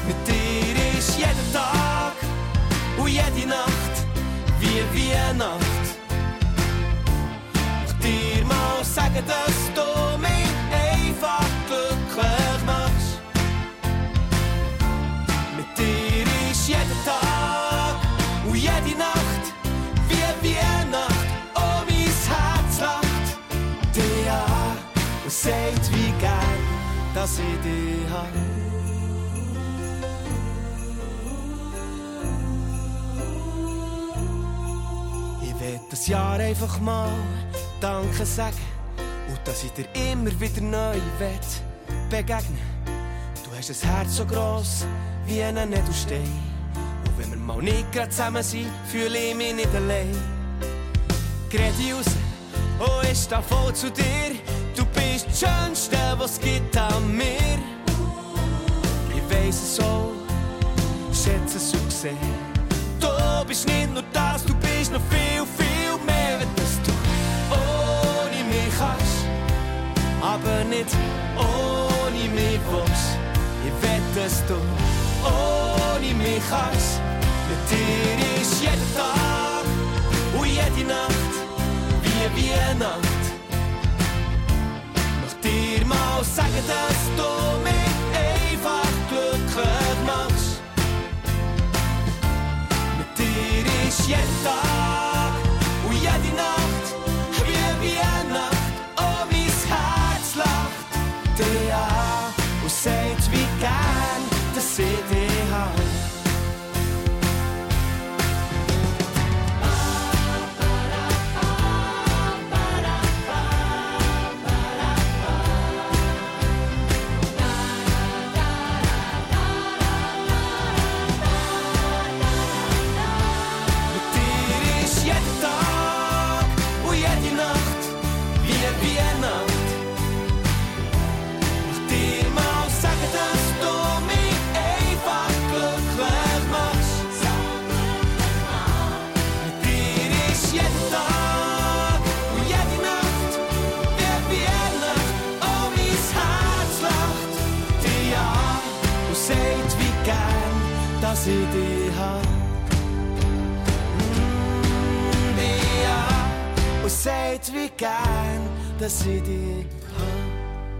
mit dir ist jeden Tag und jede Nacht wie Weihnacht. Ich dir mal sagen, dass du mich einfach glücklich machst. Mit dir ist jeden Tag und jede Nacht wie Weihnacht. Oh, mein Herz lacht dich an und sagt, wie gern, dass ich dich habe. Das Jahr einfach mal Danke sagen und dass ich dir immer wieder neu begegnen. Du hast ein Herz so gross wie ein Edelstein und wenn wir mal nicht gerade zusammen sind, fühle ich mich nicht allein. Gredi raus, oh ich stehe voll zu dir, du bist das Schönste, was es gibt an mir. Ich weiss es auch, schätze es und sehe, du bist nicht nur das, du bist noch viel, viel mehr, dass du ohne mich kannst, aber nicht ohne mich willst. Ich wette, dass du ohne mich kannst. Mit dir ist jeden Tag und jede Nacht wie Weihnacht. Nach dir mal sagen, dass du mich einfach glücklich machst. Jeden Tag und jede Nacht wie Weihnacht. Oh, mein Herz lacht dich an und sagt, wie gern, dass ich dich habe.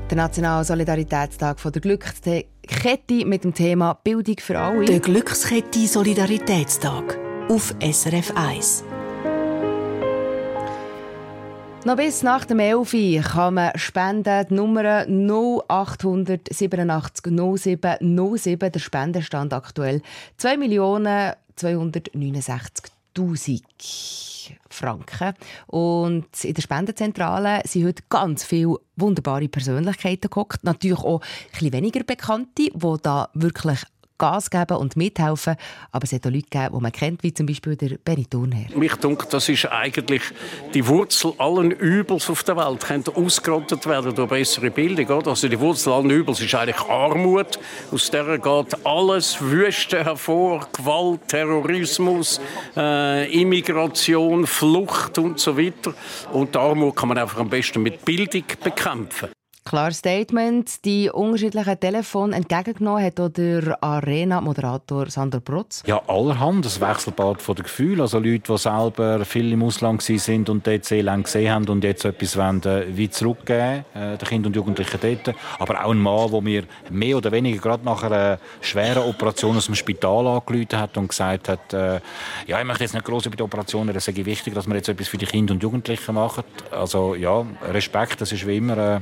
Der Nationale Solidaritätstag von der Glückskette mit dem Thema Bildung für alle. Der Glückskette Solidaritätstag auf SRF 1. Noch bis nach dem 11 Uhr kann man spenden. Die Nummer 0800 87 07 07. Der Spendenstand aktuell 2.269.000 Franken. Und in der Spendenzentrale sind heute ganz viele wunderbare Persönlichkeiten gehockt. Natürlich auch ein bisschen weniger Bekannte, die da wirklich Gas geben und mithelfen. Aber es hat auch Leute gegeben, die man kennt, wie zum Beispiel der Benny Thurnherr. Mich denkt, das ist eigentlich die Wurzel allen Übels auf der Welt. Könnte ausgerottet werden durch bessere Bildung. Oder? Also die Wurzel allen Übels ist eigentlich Armut. Aus der geht alles Wüste hervor. Gewalt, Terrorismus, Immigration, Flucht und so weiter. Und die Armut kann man einfach am besten mit Bildung bekämpfen. Klar Statement. Die unterschiedlichen Telefone entgegengenommen hat auch der Arena-Moderator Sandro Protz. Ja, allerhand. Das Wechselbad von den Gefühlen. Also Leute, die selber viel im Ausland waren und dort sehr lange gesehen haben und jetzt etwas wollen, wie zurückgeben den Kindern und Jugendlichen dort. Aber auch ein Mann, der mir mehr oder weniger gerade nach einer schweren Operation aus dem Spital angerufen hat und gesagt hat, ja, ich möchte jetzt nicht gross über die Operationen, es ist wichtig, dass wir jetzt etwas für die Kinder und Jugendlichen machen. Also ja, Respekt, das ist wie immer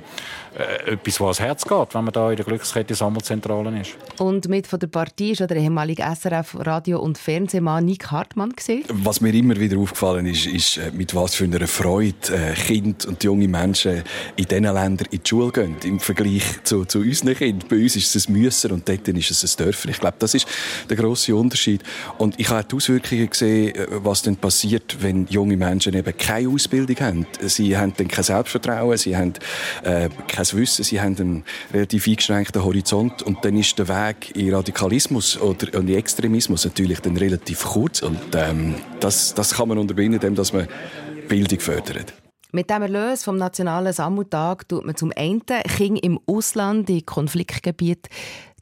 etwas, was ans Herz geht, wenn man da in der Glückskette Sammelzentralen ist. Und mit von der Partie ist der ehemalige SRF-Radio- und Fernsehmann Nik Hartmann gesehen. Was mir immer wieder aufgefallen ist, ist, mit was für einer Freude Kinder und junge Menschen in diesen Ländern in die Schule gehen, im Vergleich zu unseren Kindern. Bei uns ist es ein Müsser und dort ist es ein Dörfer. Ich glaube, das ist der grosse Unterschied. Und ich habe die Auswirkungen gesehen, was dann passiert, wenn junge Menschen eben keine Ausbildung haben. Sie haben dann kein Selbstvertrauen, sie haben kein Wissen, sie haben einen relativ eingeschränkten Horizont und dann ist der Weg in Radikalismus oder in Extremismus natürlich dann relativ kurz und das kann man unterbinden, indem man Bildung fördert. Mit dem Erlös vom Nationalen Sammeltag tut man zum einen Kinder im Ausland, in Konfliktgebieten,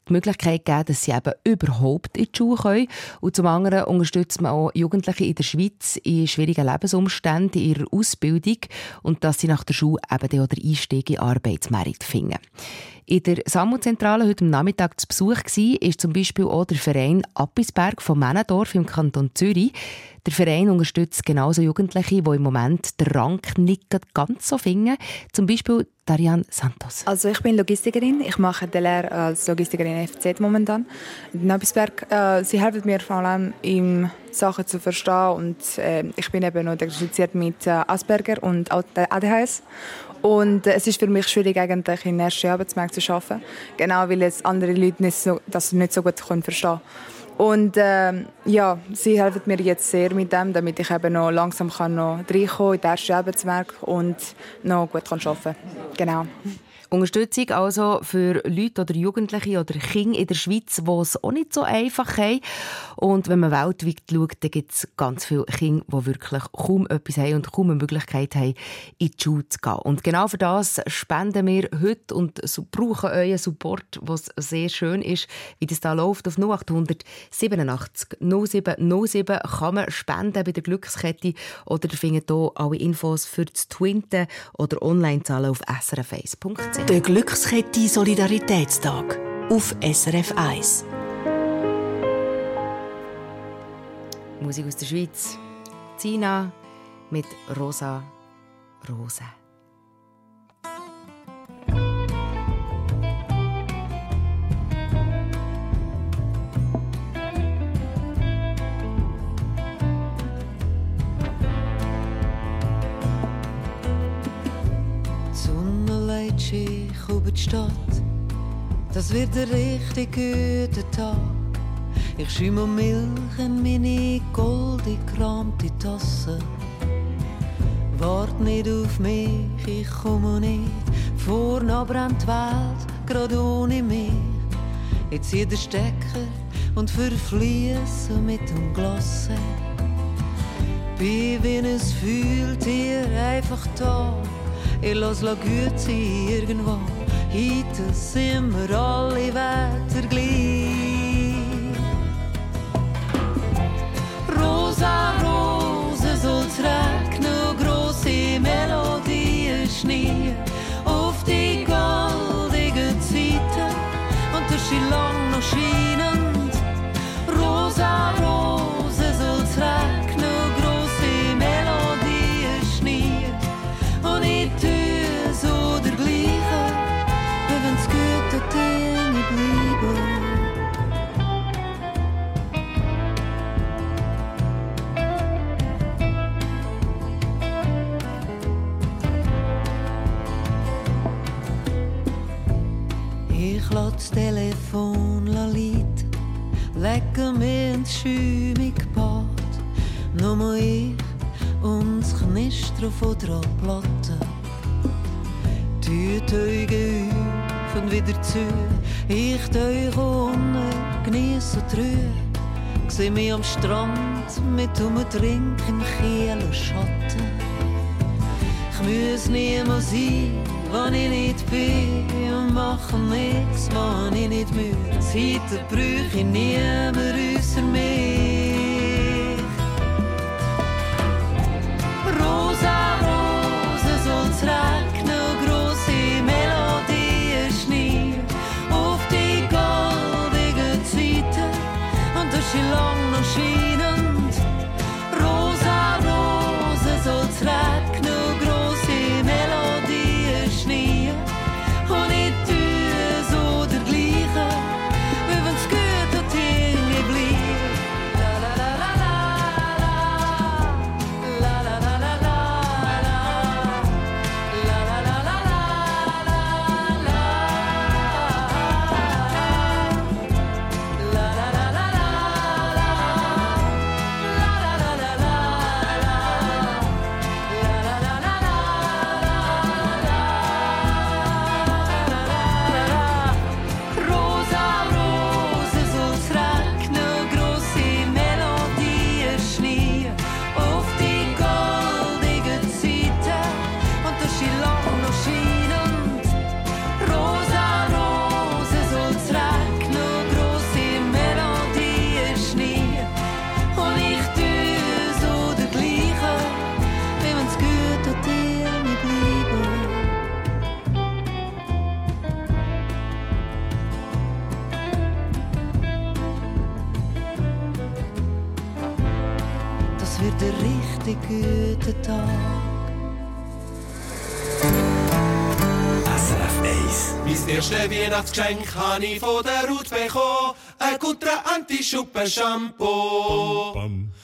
die Möglichkeit geben, dass sie eben überhaupt in die Schule können. Und zum anderen unterstützt man auch Jugendliche in der Schweiz in schwierigen Lebensumständen, in ihrer Ausbildung und dass sie nach der Schule eben den Einstieg in den Arbeitsmarkt finden. In der Sammelzentrale heute am Nachmittag zu Besuch war zum Beispiel auch der Verein Abisberg von Männendorf im Kanton Zürich. Der Verein unterstützt genauso Jugendliche, die im Moment den Rang nicht ganz so finden. Zum Beispiel Darian Santos. Also ich bin Logistikerin. Ich mache die Lehre als Logistikerin FZ momentan. In Abisberg, sie helfen mir vor allem, Sachen zu verstehen. Und ich bin eben noch diagnostiziert mit Asperger und ADHS. Und es ist für mich schwierig, eigentlich in den ersten Arbeitsmarkt zu arbeiten. Genau, weil es andere Leute nicht so gut verstehen können. Und ja, sie helfen mir jetzt sehr mit dem, damit ich eben noch langsam reinkommen kann in den ersten Arbeitsmarkt und noch gut arbeiten kann. Genau. Unterstützung also für Leute oder Jugendliche oder Kinder in der Schweiz, die es auch nicht so einfach haben. Und wenn man weltweit schaut, dann gibt es ganz viele Kinder, die wirklich kaum etwas haben und kaum eine Möglichkeit haben, in die Schule zu gehen. Und genau für das spenden wir heute und brauchen euren Support, was sehr schön ist, wie das da läuft. Auf 0800 87 07 07 kann man spenden bei der Glückskette oder ihr findet hier alle Infos für das Twinten oder online zahlen auf srf1.ch. Der Glückskette Solidaritätstag auf SRF 1. Musik aus der Schweiz. Zina mit Rosa Rose. Ich über die Stadt, das wird ein richtig guter Tag. Ich schäume Milch in meine goldig kramte Tasse. Wart nicht auf mich, ich komme nicht. Vorne brennt die Welt, gerade ohne mich. Jetzt ziehe den Stecker und verfliesse mit dem Glasse. Bin wie ein Fühltier einfach da. Ich lasse gut sein irgendwo. Heute sind wir alle Wetter gleich. das Telefon liegt, lecker mir ins schäumige Bad. Nur ich und das Knistern von der Platte. Die Türen auf und wieder zu, ich teuche unten, geniesse die Ruhe. Sehe mich am Strand mit einem Trink im Kiel und Schatten. Ich muss niemand sein, wenn ich nicht bin, und mache nichts, wenn ich nicht muss. Heute brauche ich niemand ausser mich. Rosa, Rosen, soll's regnen und grosse Melodien schneien auf die goldigen Zeiten, und das ist lang noch scheinend. Rosa, Rosen, soll's regnen und grosse Melodien schneien und nicht Tües oder Gleichen, weil wenn's gut an Dinge bleibt. La la la la la la la la la la la la la Rosa, Rosen, soll's regnen, grosse Melodien schneien auf die goldigen Zeiten, und das ist lang noch scheinend. Rosa, Rosen, soll's regnen, grosse Melodien schneien und ich tü's oder gleiche, wie wenn's gut an dir mir bleiben. Das wird ein richtig guter Tag. SRF 1. Mein erstes Weihnachtsgeschenk habe ich von der Ruth bekommen. Ein Contra Anti-Schuppen-Shampoo.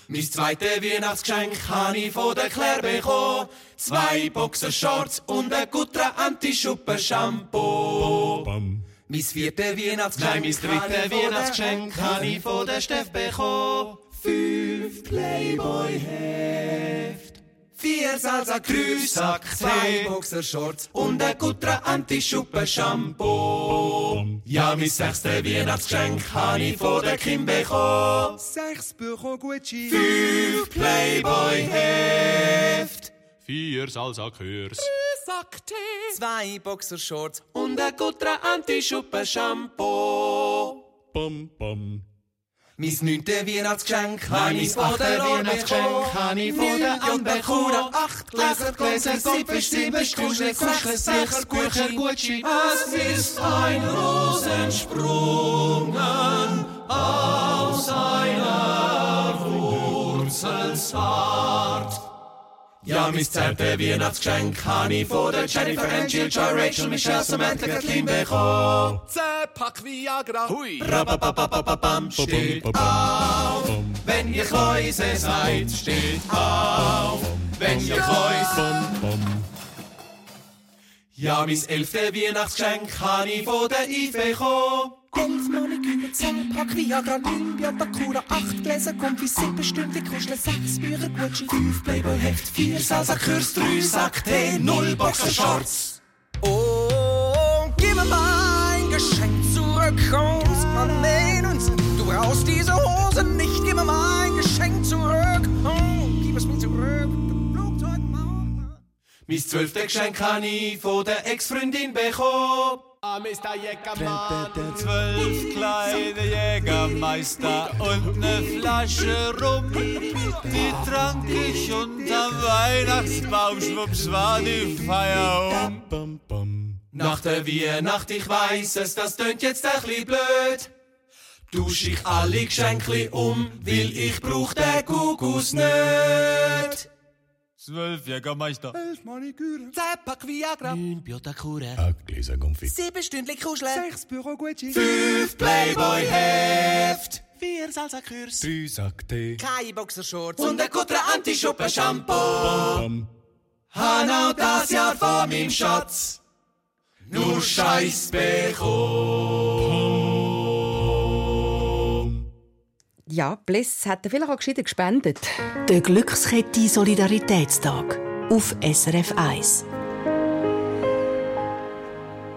Mein zweites Weihnachtsgeschenk habe ich von der Claire bekommen. 2 Boxershorts und ein Contra Anti-Schuppen-Shampoo. Mein viertes Weihnachtsgeschenk, nein, mein drittes Weihnachtsgeschenk habe ich von der Steff bekommen. 5 Playboy-Heft, 4 Salsa-Grüssack, 2 Boxershorts und ein Kutra Anti-Schuppen-Shampoo. Ja, mein 6. Weihnachtsgeschenk habe ich von der Kim bekommen. 6 Bücher Gucci, 5 Playboy-Heft, 4 Salsa-Kürs, 2 Boxershorts und ein Kutra Anti-Schuppen-Shampoo. Mein 9. Weihnachtsgeschenk, nein, mein 8. Weihnachtsgeschenk habe ich von der Anbekura. 8 Gläser, 7 Kuschel, 6 Bücher Gucci. Es ist ein Rosensprung aus einer Wurzelsaat. Ja, mein 10. Weihnachtsgeschenk habe ich von der Jennifer, Angel, Joy, Rachel, Michelle, Samantha, Kathleen bekommen. 10 Pack Viagra, hui, rabababababam, steht auf, wenn ihr Käuse seid, steht auf, wenn ihr Käuse. Ja, mein 11. Weihnachtsgeschenk habe ich von der Yves bekommen. 11 Maniküre, 10 Pack Viagra, 9 Biotacura, 8 Gläser Kombi, 7-stündige Kuscheln, 6 Bücher Gucci, 5 Playboy-Heft, 4 Salsa-Kürs, 3 Sack-Tee, 0 Boxershorts. Oh, gib mir mein Geschenk zurück, Holzmann, du brauchst diese Hose nicht, gib mir mein Geschenk zurück, oh, gib es mir zurück. Mein 12. Geschenk habe ich von der Ex-Freundin bekommen. Am ist der Jägermann, 12 kleine Jägermeister und ne Flasche Rum. Die trank ich unterm Weihnachtsbaum, schwupps war die Feier um. Nach der Weihnacht, ich weiss es, das tönt jetzt ein chli blöd, dusch ich alle Geschenkli um, weil ich brauch den Kuckuss nöt. 12 Jägermeister, 11 Maniküre, 10 Pack Viagra, 9 Biotacure, 8 Gläser Konfit, 7-stündliche Kuscheln, 6 Büro Gucci, 5 Playboy-Heft, 4 Salsa-Kürs, 3 Sack-Tee, keine Boxershorts und ein guter Anti-Schuppen-Shampoo. Hanau das Jahr von meinem Schatz. nur Scheiß bekommen. Ja, Bless hat er vielleicht auch geschieden gespendet. Der Glückskette Solidaritätstag auf SRF 1.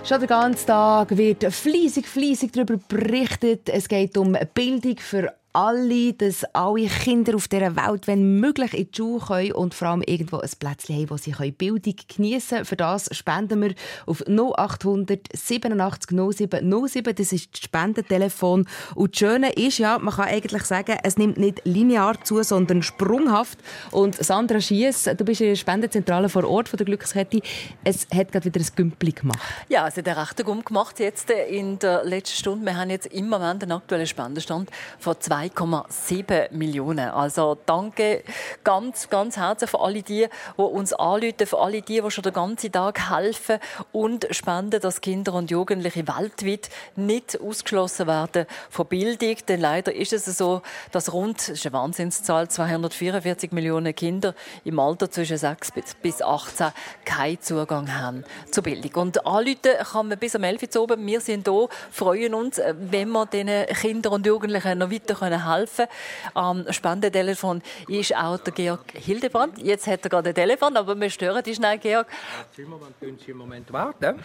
Schon den ganzen Tag wird fleissig darüber berichtet. Es geht um Bildung für alle, dass alle Kinder auf dieser Welt, wenn möglich, in die Schule können und vor allem irgendwo ein Plätzchen haben, wo sie Bildung geniessen können. Für das spenden wir auf 0800 87 07 07. Das ist das Spendentelefon. Und das Schöne ist ja, man kann eigentlich sagen, es nimmt nicht linear zu, sondern sprunghaft. Und Sandra Schiess, du bist in der Spendenzentrale vor Ort von der Glückskette. Es hat gerade wieder ein Gümpli gemacht. Ja, es hat einen rechten Gumm gemacht jetzt in der letzten Stunde. Wir haben jetzt im Moment einen aktuellen Spendenstand von 2,7 Millionen. Also danke ganz, ganz herzlich für alle die, die uns anrufen, für alle die schon den ganzen Tag helfen und spenden, dass Kinder und Jugendliche weltweit nicht ausgeschlossen werden von Bildung. Denn leider ist es so, dass rund, das ist eine Wahnsinnszahl, 244 Millionen Kinder im Alter zwischen 6 bis 18 keinen Zugang haben zur Bildung. Und anrufen kann man bis um 11 Uhr oben. Wir sind hier, freuen uns, wenn wir diesen Kindern und Jugendlichen noch weiter helfen. Am Spendentelefon ist auch der Georg Hildebrand. Jetzt hat er gerade ein Telefon, aber wir stören dich schnell, Georg. Können Sie im Moment warten?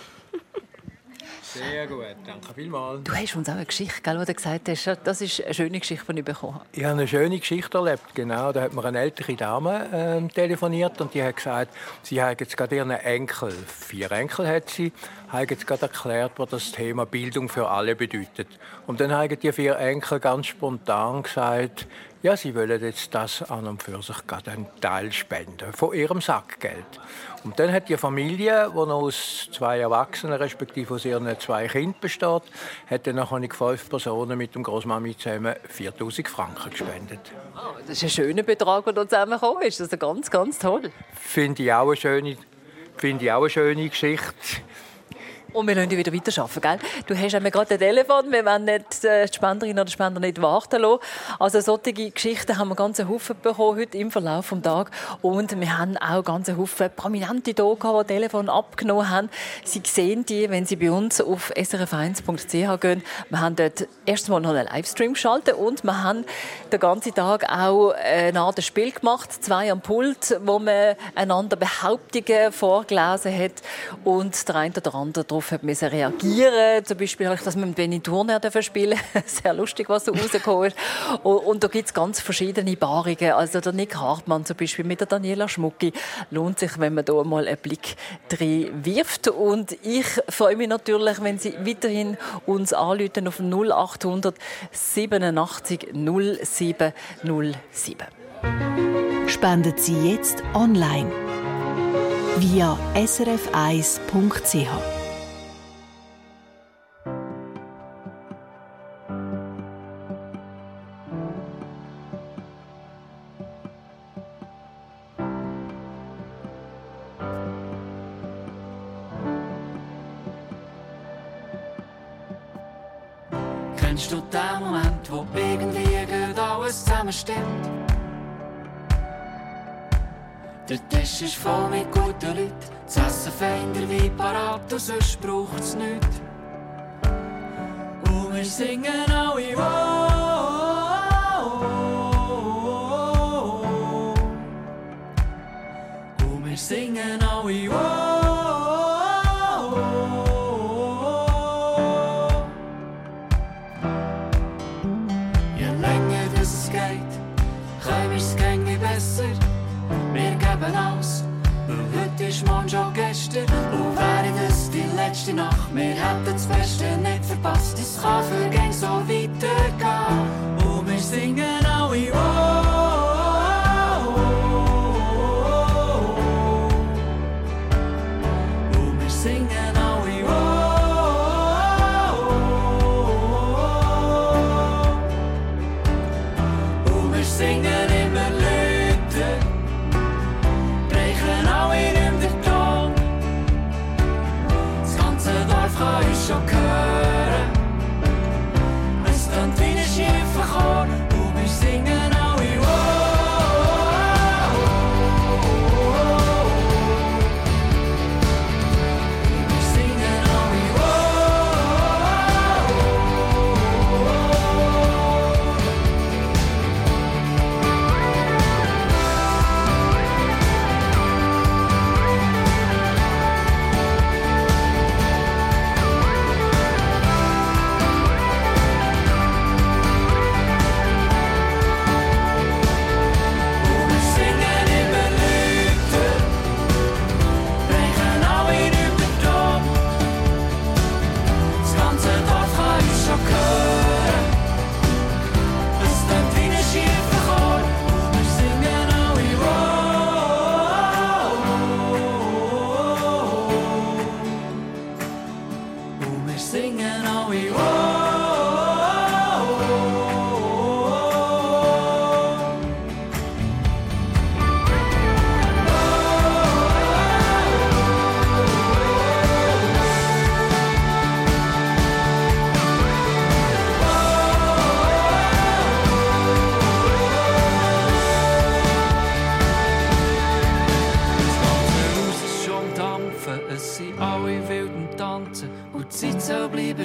Sehr gut, danke vielmals. Du hast uns auch eine Geschichte, gell, die du gesagt hast. Das ist eine schöne Geschichte, die ich bekommen habe. Ich habe eine schöne Geschichte erlebt, genau. Da hat mir eine ältere Dame telefoniert und die hat gesagt, sie hat jetzt gerade ihren Enkel, 4 Enkel hat sie, hat jetzt gerade erklärt, was das Thema Bildung für alle bedeutet. Und dann haben die 4 Enkel ganz spontan gesagt, ja, sie wollen jetzt das an und für sich gerade einen Teil spenden, von ihrem Sackgeld. Und dann hat die Familie, die noch aus 2 Erwachsenen, respektive aus ihren 2 Kindern besteht, hat dann noch 5 Personen mit dem Großmami zusammen 4'000 Franken gespendet. Oh, das ist ein schöner Betrag, der da zusammengekommen ist. Das ist ganz, ganz toll. Finde ich auch eine schöne Geschichte. Und wir lassen dich wieder weiterarbeiten, gell? Du hast einmal gerade ein Telefon, wir wollen nicht die Spenderin oder den Spender nicht warten lassen. Also solche Geschichten haben wir ganz einen Haufen bekommen heute im Verlauf des Tages. Und wir haben auch ganz einen Haufen Prominente hier gehabt, die Telefon abgenommen haben. Sie sehen die, wenn sie bei uns auf srf1.ch gehen. Wir haben dort erstmal noch einen Livestream geschaltet und wir haben den ganzen Tag auch eine Art Spiel gemacht, 2 am Pult, wo man einander Behauptungen vorgelesen hat und der eine oder der andere darauf musste reagieren. Zum Beispiel habe ich das mit dem Benny Turner spielen. Sehr lustig, was so rausgekommen ist. Und da gibt es ganz verschiedene Paarungen. Also der Nik Hartmann zum Beispiel mit der Daniela Schmucki. Lohnt sich, wenn man da mal einen Blick rein wirft. Und ich freue mich natürlich, wenn Sie weiterhin uns anrufen auf 0800 87 07 07. Spenden Sie jetzt online via srf1.ch. Kennst du den Moment, wo irgendwie gut alles zusammenstimmt? Der Tisch ist voll mit guten Leuten, das Essen fein, der Wein parat, und sonst braucht's nichts. Und wir singen alle «Wow». Und wir singen alle «Wow». Morgen schon gestern, und wäre das die letzte Nacht, wir hätten das Beste nicht verpasst, es kann für Gang so weitergehen, und wir singen alle «Wow». Und wir singen alle «Wow». Und wir singen schon hören. Es tönt wie ein schiefer Chor. Und wir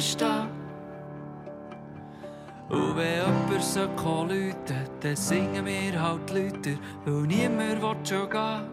verstehen. Und wenn jemand so läuten soll, dann singen wir halt lauter, weil niemand will schon gehen.